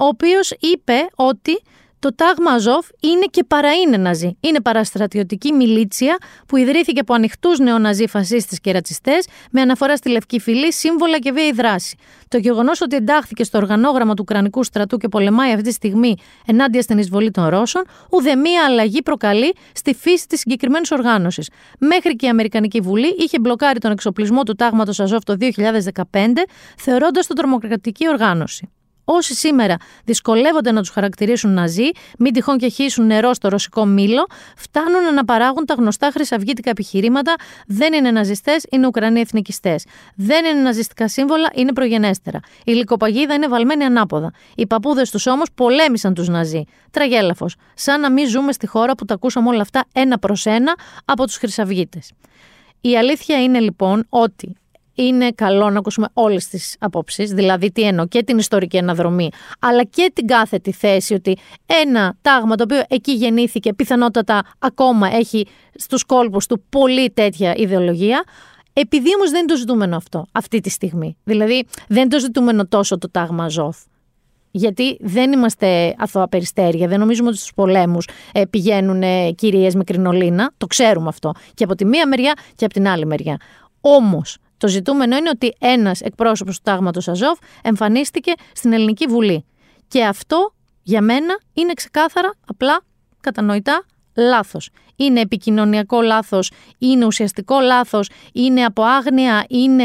ο οποίος είπε ότι το τάγμα Αζόφ είναι και παραείνε ναζί. Είναι παραστρατιωτική μιλίτσια που ιδρύθηκε από ανοιχτούς νεοναζί φασίστες και ρατσιστές με αναφορά στη Λευκή Φυλή, σύμβολα και βίαιη δράση. Το γεγονός ότι εντάχθηκε στο οργανόγραμμα του Ουκρανικού στρατού και πολεμάει αυτή τη στιγμή ενάντια στην εισβολή των Ρώσων, ουδέμια αλλαγή προκαλεί στη φύση της συγκεκριμένης οργάνωσης. Μέχρι και η Αμερικανική Βουλή είχε μπλοκάρει τον εξοπλισμό του τάγματος Αζόφ το δύο χιλιάδες δεκαπέντε, θεωρώντας τον τρομοκρατική οργάνωση. Όσοι σήμερα δυσκολεύονται να τους χαρακτηρίσουν ναζί, μην τυχόν και χύσουν νερό στο ρωσικό μήλο, φτάνουν να αναπαράγουν τα γνωστά χρυσαυγίτικα επιχειρήματα. Δεν είναι ναζιστές, είναι Ουκρανοί εθνικιστές. Δεν είναι ναζιστικά σύμβολα, είναι προγενέστερα. Η λικοπαγίδα είναι βαλμένη ανάποδα. Οι παππούδες τους όμως πολέμησαν τους ναζί. Τραγέλαφος. Σαν να μην ζούμε στη χώρα που τα ακούσαμε όλα αυτά ένα προς ένα από τους χρυσαυγίτες. Η αλήθεια είναι λοιπόν ότι. Είναι καλό να ακούσουμε όλες τις απόψεις, δηλαδή τι εννοώ και την ιστορική αναδρομή, αλλά και την κάθετη θέση ότι ένα τάγμα το οποίο εκεί γεννήθηκε, πιθανότατα ακόμα έχει στους κόλπους του πολύ τέτοια ιδεολογία, επειδή όμως δεν είναι το ζητούμενο αυτό αυτή τη στιγμή. Δηλαδή δεν είναι το ζητούμενο τόσο το τάγμα Αζόφ. Γιατί δεν είμαστε αθώα περιστέρια, δεν νομίζουμε ότι στους πολέμους πηγαίνουν κυρίες με κρινολίνα, το ξέρουμε αυτό και από τη μία μεριά και από την άλλη μεριά. Όμως, το ζητούμενο είναι ότι ένας εκπρόσωπος του τάγματος Αζόφ εμφανίστηκε στην Ελληνική Βουλή. Και αυτό για μένα είναι ξεκάθαρα, απλά, κατανοητά λάθος. Είναι επικοινωνιακό λάθος, είναι ουσιαστικό λάθος, είναι από άγνοια, είναι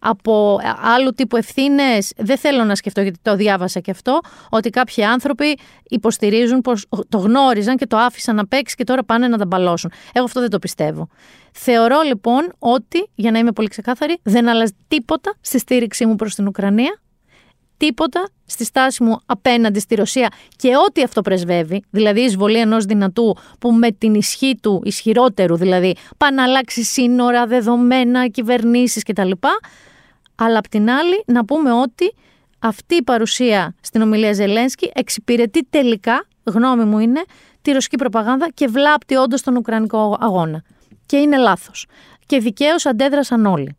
από άλλου τύπου ευθύνες. Δεν θέλω να σκεφτώ γιατί το διάβασα και αυτό, ότι κάποιοι άνθρωποι υποστηρίζουν πως το γνώριζαν και το άφησαν να παίξει και τώρα πάνε να τα μπαλώσουν. Εγώ αυτό δεν το πιστεύω. Θεωρώ λοιπόν ότι, για να είμαι πολύ ξεκάθαρη, δεν αλλάζει τίποτα στη στήριξή μου προς την Ουκρανία. Τίποτα στη στάση μου απέναντι στη Ρωσία και ό,τι αυτό πρεσβεύει, δηλαδή η εισβολή ενός δυνατού που με την ισχύ του ισχυρότερου, δηλαδή πάει να αλλάξει σύνορα, δεδομένα, κυβερνήσεις κτλ. Αλλά απ' την άλλη να πούμε ότι αυτή η παρουσία στην ομιλία Ζελένσκι εξυπηρετεί τελικά, γνώμη μου είναι, τη ρωσική προπαγάνδα και βλάπτει όντως τον ουκρανικό αγώνα. Και είναι λάθος. Και δικαίως αντέδρασαν όλοι.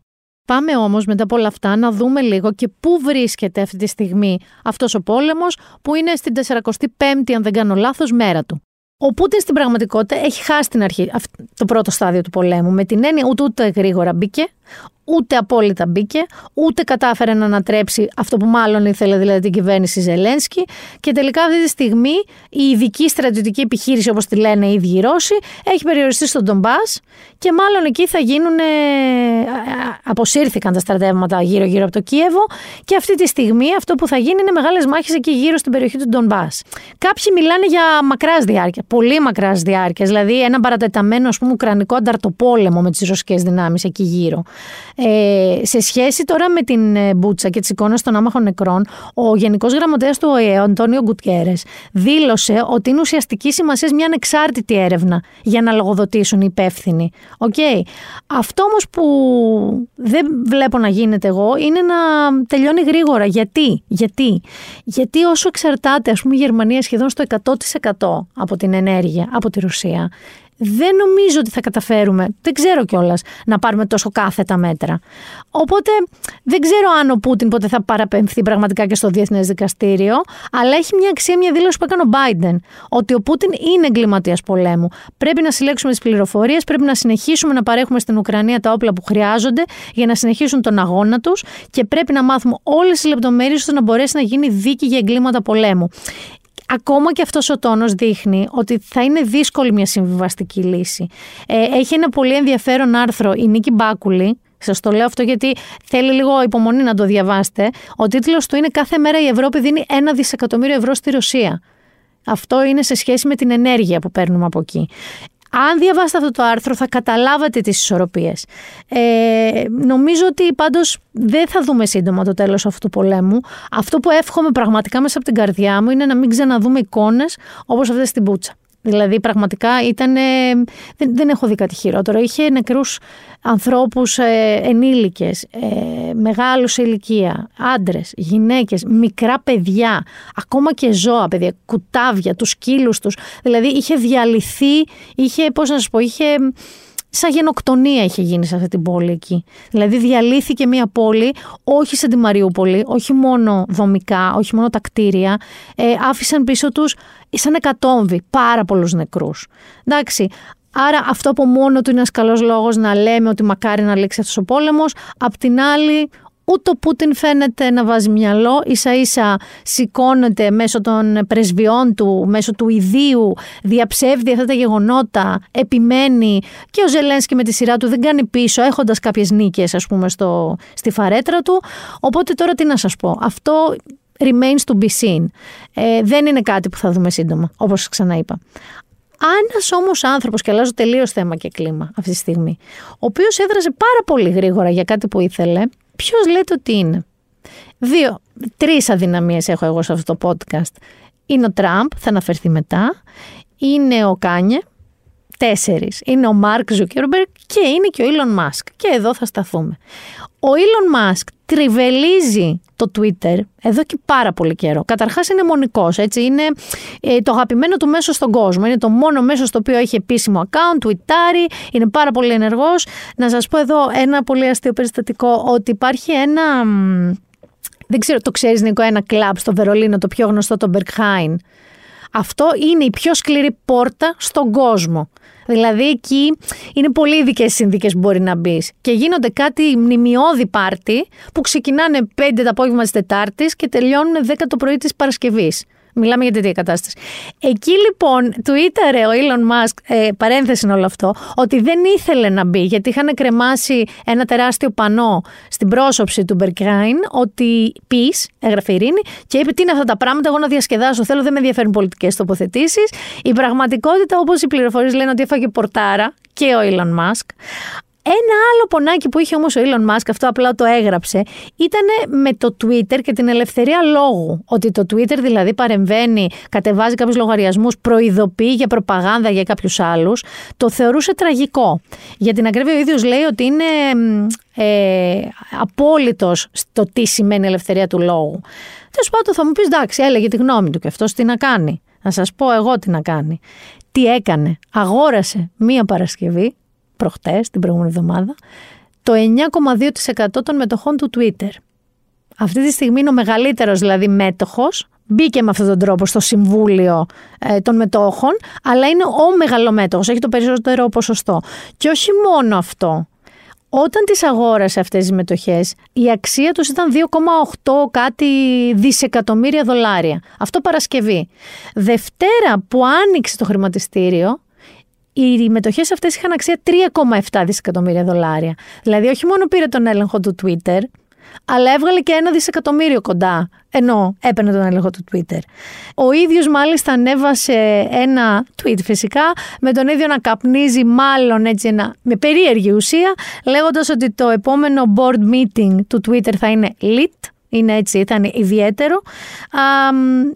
Πάμε όμως μετά από όλα αυτά να δούμε λίγο και πού βρίσκεται αυτή τη στιγμή αυτός ο πόλεμος που είναι στην σαρανταπέμπτη, αν δεν κάνω λάθος, μέρα του. Ο Πούτιν στην πραγματικότητα έχει χάσει την αρχή, το πρώτο στάδιο του πολέμου, με την έννοια ούτε, ούτε γρήγορα μπήκε, ούτε απόλυτα μπήκε, ούτε κατάφερε να ανατρέψει αυτό που μάλλον ήθελε, δηλαδή την κυβέρνηση Ζελένσκι. Και τελικά αυτή τη στιγμή η ειδική στρατιωτική επιχείρηση, όπως τη λένε οι ίδιοι οι Ρώσοι, έχει περιοριστεί στον Ντομπάς και μάλλον εκεί θα γίνουν. Αποσύρθηκαν τα στρατεύματα γύρω-γύρω από το Κίεβο και αυτή τη στιγμή αυτό που θα γίνει είναι μεγάλες μάχες εκεί γύρω στην περιοχή του Ντομπάς. Κάποιοι μιλάνε για μακράς διάρκεια, πολύ μακράς διάρκεια, δηλαδή ένα παρατεταμένο, ας πούμε, ουκρανικό ανταρτοπόλεμο με τις ρωσικές δυνάμεις εκεί γύρω. Ε, σε σχέση τώρα με την Μπούτσα και τις εικόνες των άμαχων νεκρών, ο Γενικός Γραμματέας του ΟΗΕ, ο Αντώνιο Γκουτιέρες, δήλωσε ότι είναι ουσιαστική σημασία μια ανεξάρτητη έρευνα για να λογοδοτήσουν οι υπεύθυνοι. Okay. Αυτό όμως που δεν βλέπω να γίνεται εγώ είναι να τελειώνει γρήγορα. Γιατί, γιατί, γιατί όσο εξαρτάται, ας πούμε, η Γερμανία σχεδόν στο εκατό τοις εκατό από την ενέργεια, από τη Ρωσία, δεν νομίζω ότι θα καταφέρουμε, δεν ξέρω κιόλας, να πάρουμε τόσο κάθετα μέτρα. Οπότε δεν ξέρω αν ο Πούτιν ποτέ θα παραπεμφθεί πραγματικά και στο διεθνές δικαστήριο, αλλά έχει μια αξία μια δήλωση που έκανε ο Μπάιντεν, ότι ο Πούτιν είναι εγκληματίας πολέμου. Πρέπει να συλλέξουμε τις πληροφορίες, πρέπει να συνεχίσουμε να παρέχουμε στην Ουκρανία τα όπλα που χρειάζονται για να συνεχίσουν τον αγώνα τους και πρέπει να μάθουμε όλες τις λεπτομέρειες ώστε να μπορέσει να γίνει δίκη για εγκλήματα πολέμου. Ακόμα και αυτός ο τόνος δείχνει ότι θα είναι δύσκολη μια συμβιβαστική λύση. Ε, έχει ένα πολύ ενδιαφέρον άρθρο η Νίκη Μπάκουλη, σας το λέω αυτό γιατί θέλει λίγο υπομονή να το διαβάσετε. Ο τίτλος του είναι «Κάθε μέρα η Ευρώπη δίνει ένα δισεκατομμύριο ευρώ στη Ρωσία». Αυτό είναι σε σχέση με την ενέργεια που παίρνουμε από εκεί. Αν διαβάσετε αυτό το άρθρο θα καταλάβατε τις ισορροπίες. Ε, νομίζω ότι πάντως δεν θα δούμε σύντομα το τέλος αυτού του πολέμου. Αυτό που εύχομαι πραγματικά μέσα από την καρδιά μου είναι να μην ξαναδούμε εικόνες όπως αυτές στην Μπούτσα. Δηλαδή πραγματικά ήταν, δεν, δεν έχω δει κάτι χειρότερο. Είχε νεκρούς ανθρώπους, ε, ενήλικες, ε, μεγάλους σε ηλικία, άντρες, γυναίκες, μικρά παιδιά, ακόμα και ζώα παιδιά, κουτάβια, τους σκύλους τους. Δηλαδή είχε διαλυθεί, είχε, πώς να σας πω, είχε... Σαν γενοκτονία είχε γίνει σε αυτή την πόλη εκεί. Δηλαδή διαλύθηκε μια πόλη, όχι σαν τη Μαριούπολη, όχι μόνο δομικά, όχι μόνο τα κτίρια. Ε, άφησαν πίσω τους σαν εκατόμβη, πάρα πολλούς νεκρούς. Εντάξει, άρα αυτό από μόνο του είναι ένας καλός λόγος να λέμε ότι μακάρι να λήξει αυτός ο πόλεμος. Απ' την άλλη, ούτε ο Πούτιν φαίνεται να βάζει μυαλό, ίσα ίσα σηκώνεται μέσω των πρεσβειών του, μέσω του ιδίου, διαψεύδει αυτά τα γεγονότα, επιμένει και ο Ζελένσκι με τη σειρά του δεν κάνει πίσω, έχοντας κάποιες νίκες, ας πούμε, στο, στη φαρέτρα του. Οπότε τώρα τι να σας πω, αυτό remains to be seen. Ε, δεν είναι κάτι που θα δούμε σύντομα, όπως σας ξαναείπα. Ένας όμως άνθρωπος, και αλλάζω τελείως θέμα και κλίμα αυτή τη στιγμή, ο οποίος έδρασε πάρα πολύ γρήγορα για κάτι που ήθελε. Ποιος λέτε ότι είναι? Δύο, τρεις αδυναμίες έχω εγώ σε αυτό το podcast. Είναι ο Τραμπ, θα αναφερθεί μετά. Είναι ο Κάνιε. Τέσσερις. Είναι ο Μάρκ Ζούκερμπεργκ και είναι και ο Έλον Μασκ. Και εδώ θα σταθούμε. Ο Έλον Μασκ τριβελίζει το Twitter εδώ και πάρα πολύ καιρό. Καταρχάς είναι μονικός, έτσι. Είναι ε, το αγαπημένο του μέσο στον κόσμο. Είναι το μόνο μέσο στο οποίο έχει επίσημο account, twittάρει, είναι πάρα πολύ ενεργός. Να σας πω εδώ ένα πολύ αστείο περιστατικό, ότι υπάρχει ένα... Δεν ξέρω, το ξέρεις Νίκο, ένα κλαμπ στο Βερολίνο, το πιο γνωστό, το Berghain. Αυτό είναι η πιο σκληρή πόρτα στον κόσμο. Δηλαδή εκεί είναι πολύ ειδικές συνθήκες που μπορεί να μπεις. Και γίνονται κάτι μνημιώδη πάρτι που ξεκινάνε πέντε το απόγευμα της Τετάρτης και τελειώνουν δέκα το πρωί της Παρασκευής. Μιλάμε για τέτοια κατάσταση. Εκεί λοιπόν τουίταρε ο Elon Musk, ε, παρένθεση όλο αυτό, ότι δεν ήθελε να μπει, γιατί είχαν κρεμάσει ένα τεράστιο πανό στην πρόσωψη του Berghain, ότι peace, έγραφε ειρήνη, και είπε τι είναι αυτά τα πράγματα, εγώ να διασκεδάσω, θέλω, δεν με ενδιαφέρουν πολιτικές τοποθετήσεις. Η πραγματικότητα, όπως οι πληροφορίες λένε, ότι έφαγε πορτάρα και ο Elon Musk. Ένα άλλο πονάκι που είχε όμως ο Elon Musk, αυτό απλά το έγραψε, ήταν με το Twitter και την ελευθερία λόγου. Ότι το Twitter δηλαδή παρεμβαίνει, κατεβάζει κάποιους λογαριασμούς, προειδοποιεί για προπαγάνδα για κάποιους άλλους. Το θεωρούσε τραγικό. Για την ακρίβεια ο ίδιος λέει ότι είναι ε, απόλυτος στο τι σημαίνει ελευθερία του λόγου. Τέλος πάντων, θα μου πεις εντάξει, έλεγε τη γνώμη του και αυτός τι να κάνει. Να σας πω εγώ τι να κάνει. Τι έκανε? Αγόρασε μία Παρασκευή, προχτές, την προηγούμενη εβδομάδα, το εννιά κόμμα δύο τοις εκατό των μετοχών του Twitter. Αυτή τη στιγμή είναι ο μεγαλύτερος δηλαδή μέτοχος, μπήκε με αυτόν τον τρόπο στο Συμβούλιο ε, των Μετόχων, αλλά είναι ο μεγαλομέτοχος, έχει το περισσότερο ποσοστό. Και όχι μόνο αυτό, Όταν τις αγόρασε αυτές τις μετοχές, η αξία τους ήταν δύο κόμμα οκτώ κάτι δισεκατομμύρια δολάρια. Αυτό Παρασκευή. Δευτέρα που άνοιξε το χρηματιστήριο, οι μετοχές αυτές είχαν αξία τρία κόμμα επτά δισεκατομμύρια δολάρια. Δηλαδή όχι μόνο πήρε τον έλεγχο του Twitter, αλλά έβγαλε και ένα δισεκατομμύριο κοντά, ενώ έπαιρνε τον έλεγχο του Twitter. Ο ίδιος μάλιστα ανέβασε ένα tweet φυσικά, με τον ίδιο να καπνίζει μάλλον έτσι ένα, με περίεργη ουσία, λέγοντας ότι το επόμενο board meeting του Twitter θα είναι lit, είναι έτσι, θα είναι ιδιαίτερο.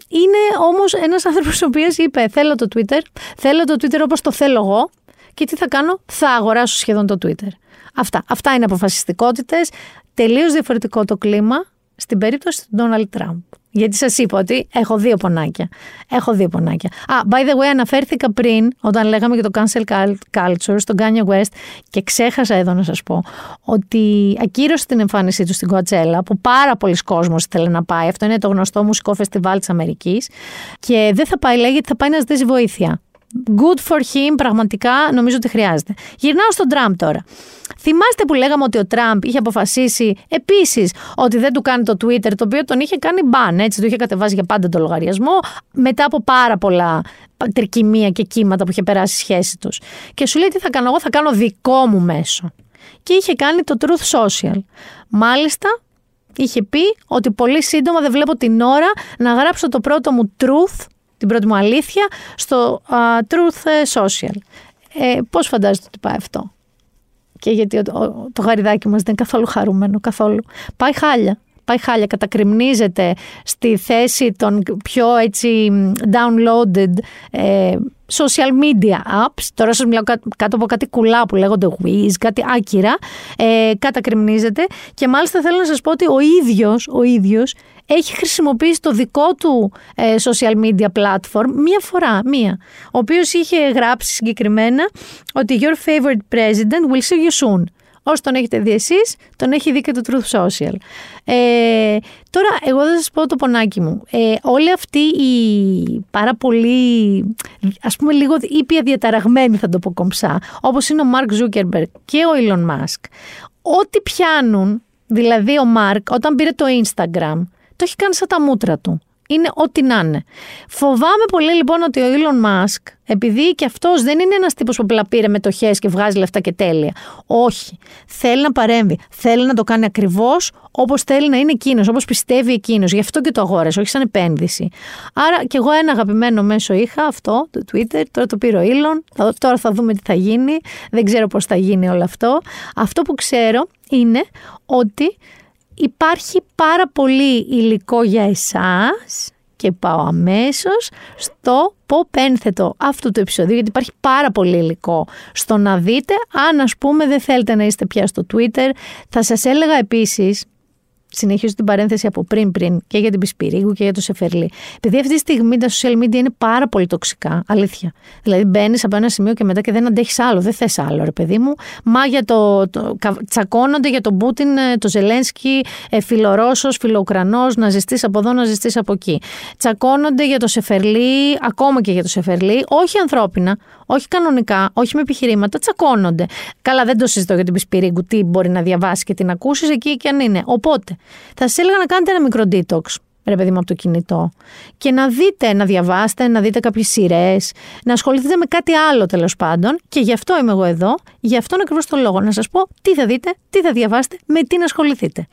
Είναι όμως ένας άνθρωπος ο οποίος είπε θέλω το Twitter, θέλω το Twitter όπως το θέλω εγώ και τι θα κάνω, θα αγοράσω σχεδόν το Twitter. Αυτά, αυτά είναι αποφασιστικότητες. Τελείως διαφορετικό το κλίμα στην περίπτωση του Donald Trump. Γιατί σας είπα ότι έχω δύο πονάκια. Έχω δύο πονάκια. Α, by the way, αναφέρθηκα πριν, όταν λέγαμε για το cancel culture, στον Kanye West, και ξέχασα εδώ να σας πω ότι ακύρωσε την εμφάνισή του στην Κοατσέλα, που πάρα πολλοί κόσμος θέλει να πάει. Αυτό είναι το γνωστό μουσικό φεστιβάλ της Αμερικής. Και δεν θα πάει, λέγεται, θα πάει να ζητήσει βοήθεια. Good for him, πραγματικά νομίζω ότι χρειάζεται. Γυρνάω στον Τραμπ τώρα. Θυμάστε που λέγαμε ότι ο Τραμπ είχε αποφασίσει επίσης ότι δεν του κάνει το Twitter, το οποίο τον είχε κάνει μπαν, έτσι, του είχε κατεβάσει για πάντα το λογαριασμό, μετά από πάρα πολλά τρικυμία και κύματα που είχε περάσει η σχέση τους. Και σου λέει τι θα κάνω εγώ, θα κάνω δικό μου μέσο. Και είχε κάνει το Truth Social. Μάλιστα, είχε πει ότι πολύ σύντομα δεν βλέπω την ώρα να γράψω το πρώτο μου Truth, την πρώτη μου αλήθεια, στο uh, Truth Social. Ε, πώς φαντάζεστε ότι πάει αυτό? Και γιατί ο, ο, το γαριδάκι μας δεν είναι καθόλου χαρούμενο, καθόλου. Πάει χάλια, πάει χάλια, κατακριμνίζεται στη θέση των πιο έτσι downloaded ε, social media apps. Τώρα σας μιλάω κάτω, κάτω από κάτι κουλά που λέγονται Wiz, κάτι άκυρα, ε, κατακριμνίζεται. Και μάλιστα θέλω να σας πω ότι ο ίδιος, ο ίδιος έχει χρησιμοποιήσει το δικό του ε, social media platform μία φορά, μία, ο οποίος είχε γράψει συγκεκριμένα ότι your favorite president will see you soon. Όσοι τον έχετε δει εσείς, τον έχει δει και το Truth Social. Ε, τώρα, εγώ θα σας πω το πονάκι μου. Ε, όλη αυτή η πάρα πολύ, ας πούμε λίγο ήπια διαταραγμένη, θα το πω κομψά, όπως είναι ο Μάρκ Ζούκερμπεργκ και ο Έλον Μασκ, ό,τι πιάνουν, δηλαδή ο Μάρκ όταν πήρε το Instagram, το έχει κάνει σαν τα μούτρα του. Είναι ό,τι να είναι. Φοβάμαι πολύ λοιπόν ότι ο Elon Musk, επειδή και αυτός δεν είναι ένας τύπος που απλά πήρε μετοχές και βγάζει λεφτά και τέλεια. Όχι. Θέλει να παρέμβει. Θέλει να το κάνει ακριβώς όπως θέλει να είναι εκείνος, όπως πιστεύει εκείνος. Γι' αυτό και το αγόρασε, όχι σαν επένδυση. Άρα κι εγώ ένα αγαπημένο μέσο είχα, αυτό, το Twitter. Τώρα το πήρε ο Elon. Τώρα θα δούμε τι θα γίνει. Δεν ξέρω πώς θα γίνει όλο αυτό. Αυτό που ξέρω είναι ότι υπάρχει πάρα πολύ υλικό για εσάς και πάω αμέσως στο ποπένθετο αυτού του επεισοδίου, γιατί υπάρχει πάρα πολύ υλικό στο να δείτε. Αν ας πούμε δεν θέλετε να είστε πια στο Twitter, θα σας έλεγα επίσης, συνεχίζω την παρένθεση από πριν πριν και για την Πισπιρίγκου και για το Σεφερλή, επειδή αυτή τη στιγμή τα social media είναι πάρα πολύ τοξικά, αλήθεια. Δηλαδή μπαίνεις από ένα σημείο και μετά και δεν αντέχεις άλλο, δεν θες άλλο ρε παιδί μου. Μα για το, το τσακώνονται για τον Πούτιν, το Ζελένσκι, φιλορώσος, φιλοουκρανός, να ζεστείς από εδώ, να ζεστείς από εκεί. Τσακώνονται για το Σεφερλή, ακόμα και για το Σεφερλή, όχι ανθρώπινα, όχι κανονικά, όχι με επιχειρήματα, τσακώνονται. Καλά, δεν το συζητώ για την Πισπιρίγκου, τι μπορεί να διαβάσει και την ακούσει εκεί και αν είναι. Οπότε θα σας έλεγα να κάνετε ένα μικρό detox, ρε παιδί μου, από το κινητό και να δείτε, να διαβάσετε, να δείτε κάποιες σειρές, να ασχοληθείτε με κάτι άλλο τέλος πάντων. Και γι' αυτό είμαι εγώ εδώ, γι' αυτόν ακριβώς τον λόγο, να σας πω τι θα δείτε, τι θα διαβάσετε, με τι να ασχοληθείτε.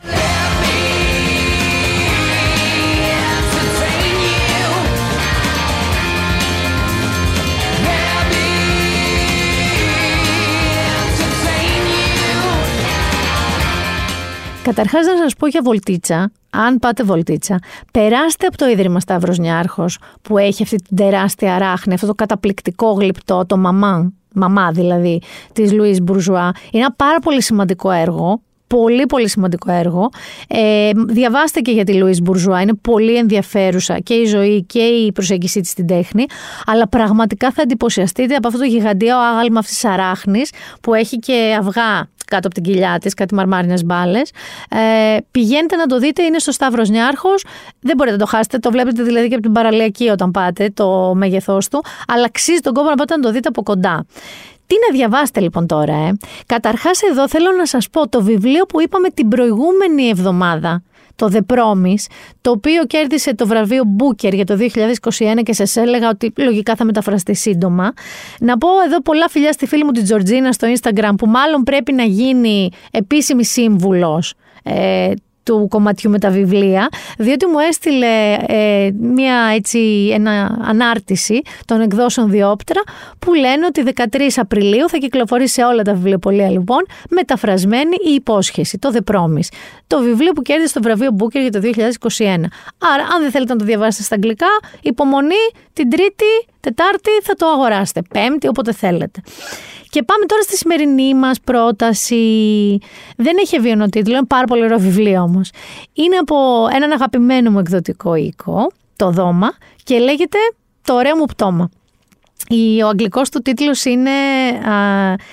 Καταρχάς να σας πω για βολτίτσα, αν πάτε βολτίτσα, περάστε από το Ίδρυμα Σταύρος Νιάρχος που έχει αυτή την τεράστια ράχνη, αυτό το καταπληκτικό γλυπτό, το μαμά, μαμά δηλαδή, της Λουίς Μπουρζουά. Είναι ένα πάρα πολύ σημαντικό έργο. Πολύ πολύ σημαντικό έργο. Ε, διαβάστε και για τη Λουίς Μπουρζουά. Είναι πολύ ενδιαφέρουσα και η ζωή και η προσέγγιση της στην τέχνη. Αλλά πραγματικά θα εντυπωσιαστείτε από αυτό το γιγαντιαίο άγαλμα αυτής της αράχνης που έχει και αυγά κάτω από την κοιλιά της, κάτι μαρμάρινες μπάλες. Ε, πηγαίνετε να το δείτε, είναι στο Σταύρος Νιάρχος. Δεν μπορείτε να το χάσετε. Το βλέπετε δηλαδή και από την παραλιακή όταν πάτε, το μέγεθός του. Αλλά αξίζει τον κόπο να πάτε να το δείτε από κοντά. Τι να διαβάσετε λοιπόν τώρα, ε. Καταρχάς εδώ θέλω να σας πω το βιβλίο που είπαμε την προηγούμενη εβδομάδα, το The Promise, το οποίο κέρδισε το βραβείο Booker για το δύο χιλιάδες είκοσι ένα και σας έλεγα ότι λογικά θα μεταφραστεί σύντομα. Να πω εδώ πολλά φιλιά στη φίλη μου την Τζορτζίνα στο Instagram, που μάλλον πρέπει να γίνει επίσημη σύμβουλος ε, του κομματιού με τα βιβλία, διότι μου έστειλε ε, μια, έτσι, ένα ανάρτηση των εκδόσεων Διόπτρα που λένε ότι δεκατρείς Απριλίου θα κυκλοφορεί σε όλα τα βιβλιοπωλεία λοιπόν μεταφρασμένη η υπόσχεση, το The Promise. Το βιβλίο που κέρδισε το βραβείο Booker για το δύο χιλιάδες είκοσι ένα. Άρα αν δεν θέλετε να το διαβάσετε στα αγγλικά, υπομονή, την Τρίτη, Τετάρτη θα το αγοράσετε, Πέμπτη, όποτε θέλετε. Και πάμε τώρα στη σημερινή μας πρόταση. Δεν έχει εβίωνο τίτλο, είναι πάρα πολύ ωραίο βιβλίο όμως. Είναι από έναν αγαπημένο μου εκδοτικό οίκο, το Δώμα, και λέγεται «Το ωραίο μου πτώμα». Ο αγγλικός του τίτλος είναι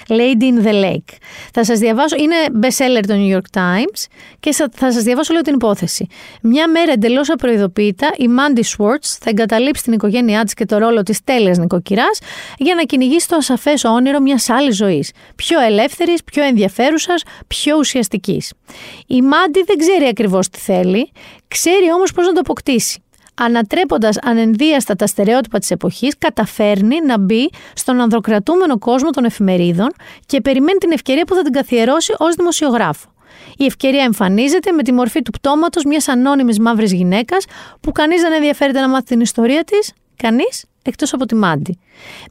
uh, Lady in the Lake. Θα σας διαβάσω, είναι bestseller των New York Times και θα σας διαβάσω λίγο την υπόθεση. Μια μέρα εντελώς απροειδοποίητα η Mandy Schwartz θα εγκαταλείψει την οικογένειά της και το ρόλο της τέλειας νοικοκυράς για να κυνηγήσει το ασαφές όνειρο μιας άλλης ζωής. Πιο ελεύθερης, πιο ενδιαφέρουσας, πιο ουσιαστικής. Η Mandy δεν ξέρει ακριβώς τι θέλει, ξέρει όμως πώς να το αποκτήσει. Ανατρέποντας ανενδίαστα τα στερεότυπα της εποχής, καταφέρνει να μπει στον ανδροκρατούμενο κόσμο των εφημερίδων και περιμένει την ευκαιρία που θα την καθιερώσει ως δημοσιογράφο. Η ευκαιρία εμφανίζεται με τη μορφή του πτώματος μιας ανώνυμης μαύρης γυναίκας που κανείς δεν ενδιαφέρεται να μάθει την ιστορία της, κανείς εκτός από τη Μάντι.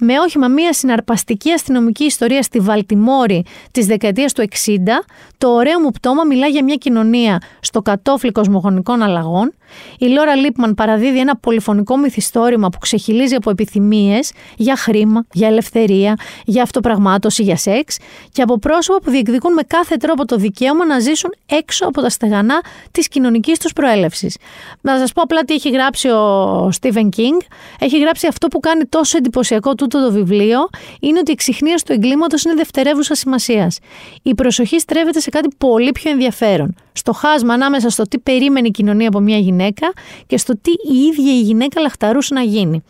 Με όχημα μια συναρπαστική αστυνομική ιστορία στη Βαλτιμόρη της δεκαετίας του εξήντα, το ωραίο μου πτώμα μιλά για μια κοινωνία στο κατόφλι κοσμογονικών αλλαγών. Η Λόρα Λίπμαν παραδίδει ένα πολυφωνικό μυθιστόρημα που ξεχυλίζει από επιθυμίες για χρήμα, για ελευθερία, για αυτοπραγμάτωση, για σεξ και από πρόσωπα που διεκδικούν με κάθε τρόπο το δικαίωμα να ζήσουν έξω από τα στεγανά της κοινωνικής τους προέλευσης. Να σας πω απλά τι έχει γράψει ο Στίβεν Κίνγκ. Έχει γράψει αυτό που κάνει τόσο εντυπωσιακό τούτο το βιβλίο, είναι ότι η εξιχνίαση του εγκλήματος είναι δευτερεύουσα σημασίας. Η προσοχή στρέφεται σε κάτι πολύ πιο ενδιαφέρον. Στο χάσμα ανάμεσα στο τι περίμενε η κοινωνία από μια γυναίκα και στο τι η ίδια η γυναίκα λαχταρούσε να γίνει.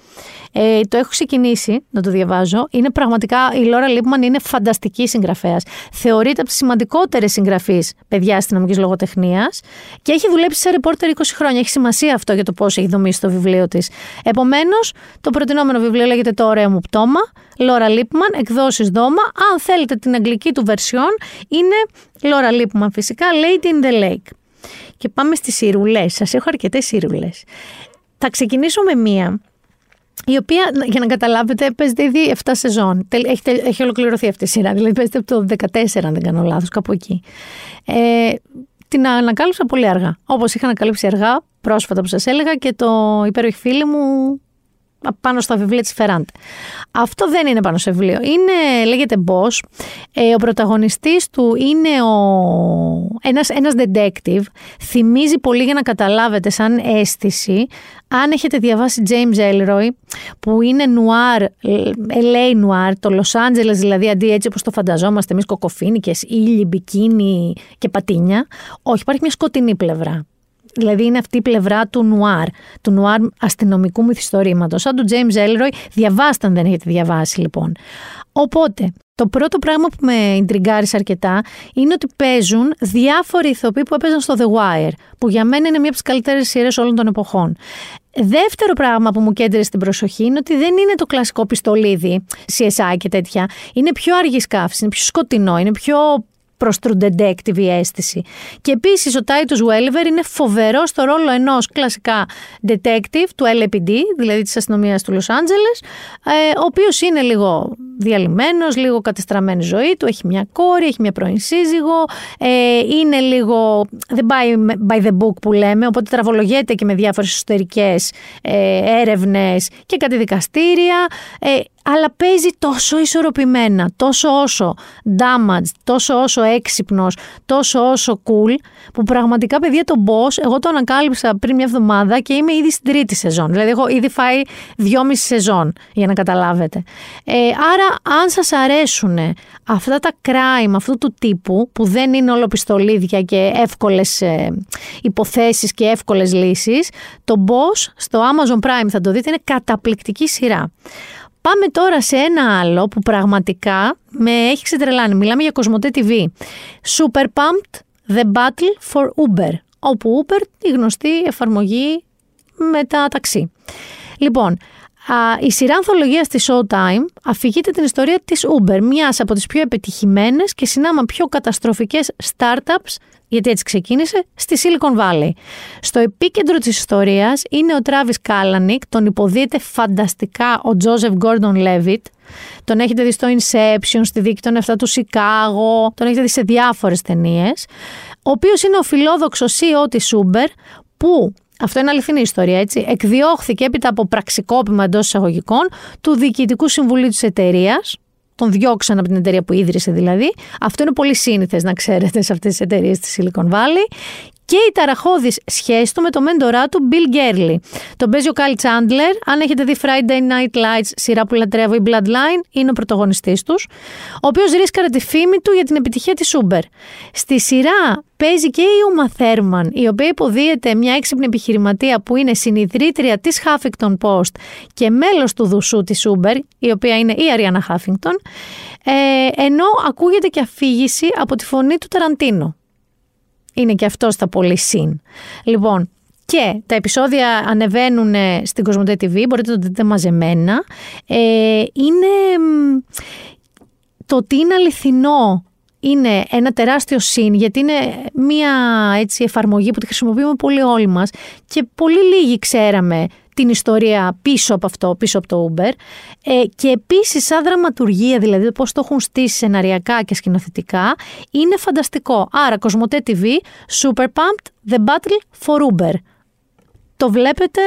Ε, το έχω ξεκινήσει να το διαβάζω. Είναι πραγματικά, η Λόρα Λίπμαν είναι φανταστική συγγραφέας. Θεωρείται από τις σημαντικότερες συγγραφείς παιδιά αστυνομικής λογοτεχνίας και έχει δουλέψει σε ρεπόρτερ είκοσι χρόνια. Έχει σημασία αυτό για το πώς έχει δομήσει το βιβλίο της. Επομένως, το προτινόμενο βιβλίο λέγεται Το ωραίο μου πτώμα. Λόρα Λίπμαν, εκδόσεις Δώμα. Αν θέλετε την αγγλική του βερσιόν, είναι Λόρα Λίπμαν φυσικά, Lady in the Lake. Και πάμε στις σειρούλες. Σας έχω αρκετές σειρούλες. Θα ξεκινήσω με μία, η οποία, για να καταλάβετε, παίζεται ήδη επτά σεζόν. Έχει, έχει ολοκληρωθεί αυτή η σειρά, δηλαδή παίζεται από το δεκατέσσερα, αν δεν κάνω λάθος, κάπου εκεί. Ε, την ανακάλυψα πολύ αργά. Όπως είχα ανακαλύψει αργά, πρόσφατα που σας έλεγα, και το υπέροχη φίλη μου πάνω στα βιβλία της Φεράντε. Αυτό δεν είναι πάνω σε βιβλίο. Είναι, λέγεται Boss. Ε, ο πρωταγωνιστής του είναι ο... ένας, ένας detective. Θυμίζει πολύ, για να καταλάβετε, σαν αίσθηση. Αν έχετε διαβάσει James Ellroy, που είναι νουάρ, ελ έι νουάρ, το Los Angeles δηλαδή, αντί έτσι όπως το φανταζόμαστε εμείς, κοκοφίνικες, ήλι, μπικίνι και πατίνια. Όχι, υπάρχει μια σκοτεινή πλευρά. Δηλαδή είναι αυτή η πλευρά του νουάρ, του νουάρ αστυνομικού μυθιστορήματος, σαν του James Ellroy. Διαβάστε αν δεν έχετε διαβάσει λοιπόν. Οπότε, το πρώτο πράγμα που με ιντριγκάρισε αρκετά είναι ότι παίζουν διάφοροι ηθοποιοί που έπαιζαν στο The Wire, που για μένα είναι μία από τις καλύτερες σειρές όλων των εποχών. Δεύτερο πράγμα που μου κέντρισε την προσοχή είναι ότι δεν είναι το κλασικό πιστολίδι, σι ες άι και τέτοια. Είναι πιο αργής καύσης, είναι πιο σκοτεινό, είναι πιο... προς true detective η αίσθηση. Και επίσης ο Titus Welliver είναι φοβερός στο ρόλο ενός κλασικά detective του ελ έι πι ντι, δηλαδή της αστυνομίας του Los Angeles, ο οποίος είναι λίγο διαλυμένος, λίγο κατεστραμμένη ζωή του, έχει μια κόρη, έχει μια πρώην σύζυγο, είναι λίγο δεν πάει by the book που λέμε, οπότε τραβολογιέται και με διάφορες εσωτερικές έρευνες και κάτι δικαστήρια, αλλά παίζει τόσο ισορροπημένα, τόσο όσο damaged, τόσο όσο έξυπνος, τόσο όσο cool, που πραγματικά, παιδιά, το Boss, εγώ το ανακάλυψα πριν μια εβδομάδα και είμαι ήδη στην τρίτη σεζόν. Δηλαδή, έχω ήδη φάει δυόμιση σεζόν, για να καταλάβετε. Ε, άρα, αν σας αρέσουν αυτά τα crime αυτού του τύπου, που δεν είναι όλο πιστολίδια και εύκολες ε, υποθέσεις και εύκολες λύσεις, το Boss στο Amazon Prime θα το δείτε, είναι καταπληκτική σειρά. Πάμε τώρα σε ένα άλλο που πραγματικά με έχει ξετρελάνει. Μιλάμε για Κοσμοτέ τι βι. Super Pumped, The Battle for Uber. Όπου Uber, η γνωστή εφαρμογή με τα ταξί. Λοιπόν, η σειρά ανθολογίας της Showtime αφηγείται την ιστορία της Uber, μιας από τις πιο επιτυχημένες και συνάμα πιο καταστροφικές startups, γιατί έτσι ξεκίνησε, στη Silicon Valley. Στο επίκεντρο της ιστορίας είναι ο Travis Kalanick, τον υποδίεται φανταστικά ο Joseph Gordon-Levitt. Τον έχετε δει στο Inception, στη δίκη των επτά του Σικάγο, τον έχετε δει σε διάφορες ταινίες, ο οποίος είναι ο φιλόδοξος σι ι ο της Uber, που... Αυτό είναι αληθινή ιστορία, έτσι. Εκδιώχθηκε έπειτα από πραξικόπημα εντός εισαγωγικών του διοικητικού συμβουλίου της εταιρείας. Τον διώξαν από την εταιρεία που ίδρυσε δηλαδή. Αυτό είναι πολύ σύνηθες, να ξέρετε, σε αυτές τις εταιρείες της Silicon Valley. Και η ταραχώδης σχέση του με το μέντορά του, Bill Gurley. Τον παίζει ο Kyle Chandler. Αν έχετε δει Friday Night Lights, σειρά που λατρεύω, η Bloodline, είναι ο πρωταγωνιστής τους, ο οποίος ρίσκαρε τη φήμη του για την επιτυχία της Uber. Στη σειρά παίζει και η Uma Thurman, η οποία υποδίεται μια έξυπνη επιχειρηματία που είναι συνιδρύτρια της Huffington Post και μέλος του δουσού της Uber, η οποία είναι η Ariana Huffington, ε, ενώ ακούγεται και αφήγηση από τη φωνή του Ταραντίνο. Είναι και αυτό στα πολύ συν. Λοιπόν, και τα επεισόδια ανεβαίνουν στην Κοσμοτέ τι βι, μπορείτε να το δείτε μαζεμένα. Ε, είναι το ότι είναι αληθινό, είναι ένα τεράστιο συν, γιατί είναι μια έτσι, εφαρμογή που τη χρησιμοποιούμε πολύ όλοι μας και πολύ λίγοι ξέραμε την ιστορία πίσω από αυτό, πίσω από το Uber. Ε, και επίσης σαν δραματουργία, δηλαδή πώς το έχουν στήσει σεναριακά και σκηνοθετικά, είναι φανταστικό. Άρα, Κοσμοτέ τι βι, Super Pumped, The Battle for Uber. Το βλέπετε,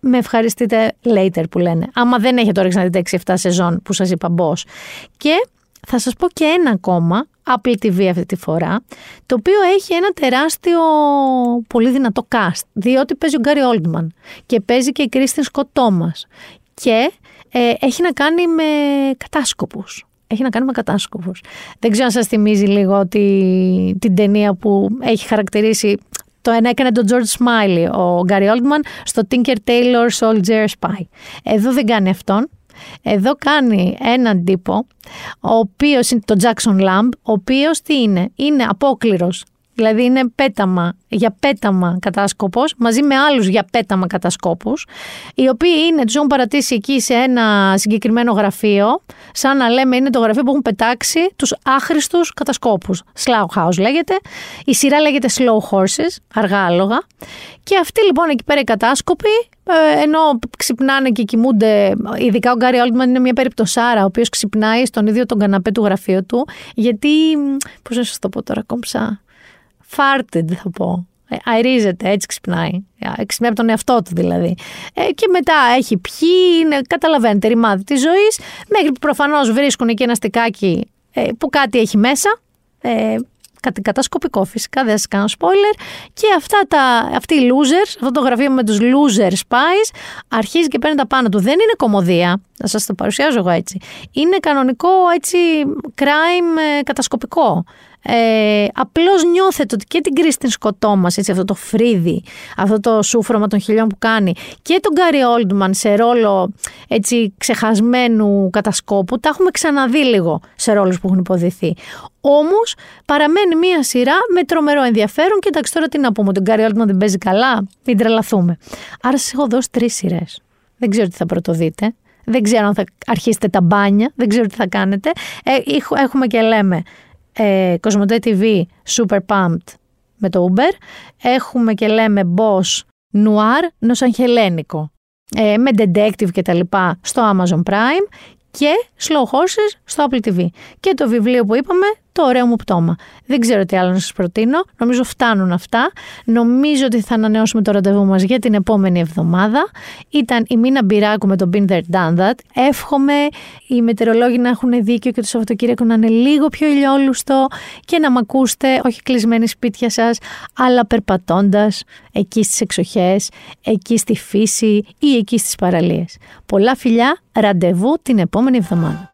με ευχαριστείτε later που λένε. Άμα δεν έχετε όρεξη να δείτε έξι επτά σεζόν που σας είπα Boss. Και θα σας πω και ένα ακόμα, Apple τι βι αυτή τη φορά, το οποίο έχει ένα τεράστιο, πολύ δυνατό cast, διότι παίζει ο Γκάρι Oldman και παίζει και η Κρίστιν Σκοτ Τόμας και ε, έχει να κάνει με κατάσκοπους. Έχει να κάνει με κατάσκοπους. Δεν ξέρω αν σας θυμίζει λίγο τη, την ταινία που έχει χαρακτηρίσει, το ένα έκανε τον George Smiley, ο Γκάρι Oldman, στο Tinker Tailor Soldier Spy. Εδώ δεν κάνει αυτόν. Εδώ κάνει έναν τύπο, ο οποίος είναι το Jackson Lamb, ο οποίος τι είναι, είναι απόκληρος, δηλαδή είναι πέταμα, για πέταμα κατάσκοπος, μαζί με άλλους για πέταμα κατασκόπους, οι οποίοι είναι, τους έχουν παρατήσει εκεί σε ένα συγκεκριμένο γραφείο, σαν να λέμε είναι το γραφείο που έχουν πετάξει τους άχρηστους κατασκόπους. Slow House λέγεται, η σειρά λέγεται Slow Horses, αργά άλογα, και αυτοί λοιπόν εκεί πέρα οι κατάσκοποι, ενώ ξυπνάνε και κοιμούνται, ειδικά ο Γκάρι Oldman είναι μια περιπτωσάρα, ο οποίος ξυπνάει στον ίδιο τον καναπέ του γραφείου του, γιατί, πώς να σας το πω τώρα κόμψα, farted θα πω, ε, αερίζεται, έτσι ξυπνάει, ξυπνάει από τον εαυτό του δηλαδή. Ε, και μετά έχει πιει, είναι, καταλαβαίνετε, ρημάδι της ζωής, μέχρι που προφανώς βρίσκουν εκεί ένα στικάκι ε, που κάτι έχει μέσα, ε, κατασκοπικό φυσικά, δεν σας κάνω spoiler, και αυτά τα, αυτοί οι losers, αυτό το γραφείο με τους loser spies, αρχίζει και παίρνει τα πάνω του. Δεν είναι κωμωδία, να σας το παρουσιάζω εγώ έτσι. Είναι κανονικό έτσι crime κατασκοπικό. Ε, απλώς νιώθετε ότι και την Κρίστιν Σκοτ Τόμας, έτσι, αυτό το φρύδι, αυτό το σούφρωμα των χιλιών που κάνει, και τον Γκάρι Oldman σε ρόλο έτσι, ξεχασμένου κατασκόπου, τα έχουμε ξαναδεί λίγο σε ρόλους που έχουν υποδηθεί. Όμως παραμένει μια σειρά με τρομερό ενδιαφέρον και εντάξει τώρα τι να πούμε, τον Γκάρι Oldman δεν παίζει καλά, μην τρελαθούμε. Άρα σας έχω δώσει τρεις σειρές. Δεν ξέρω τι θα πρωτοδείτε. Δεν ξέρω αν θα αρχίσετε τα μπάνια. Δεν ξέρω τι θα κάνετε. Ε, έχουμε και λέμε Κοσμοτέ τι βι, Super Pumped με το Uber. Έχουμε και λέμε Boss, Noir, νοσαγχελένικο, ε, με Detective και τα λοιπά στο Amazon Prime, και Slow Horses στο Apple τι βι. Και το βιβλίο που είπαμε, το ωραίο μου πτώμα. Δεν ξέρω τι άλλο να σας προτείνω. Νομίζω φτάνουν αυτά. Νομίζω ότι θα ανανεώσουμε το ραντεβού μας για την επόμενη εβδομάδα. Ήταν η Μίνα Μπυράκου με το Been There Done That. Εύχομαι οι μετεωρολόγοι να έχουν δίκιο και το Σαββατοκύριακο να είναι λίγο πιο ηλιόλουστο και να μ' ακούσετε όχι κλεισμένοι σπίτια σας, αλλά περπατώντας εκεί στις εξοχές, εκεί στη φύση ή εκεί στις παραλίες. Πολλά φιλιά, ραντεβού την επόμενη εβδομάδα.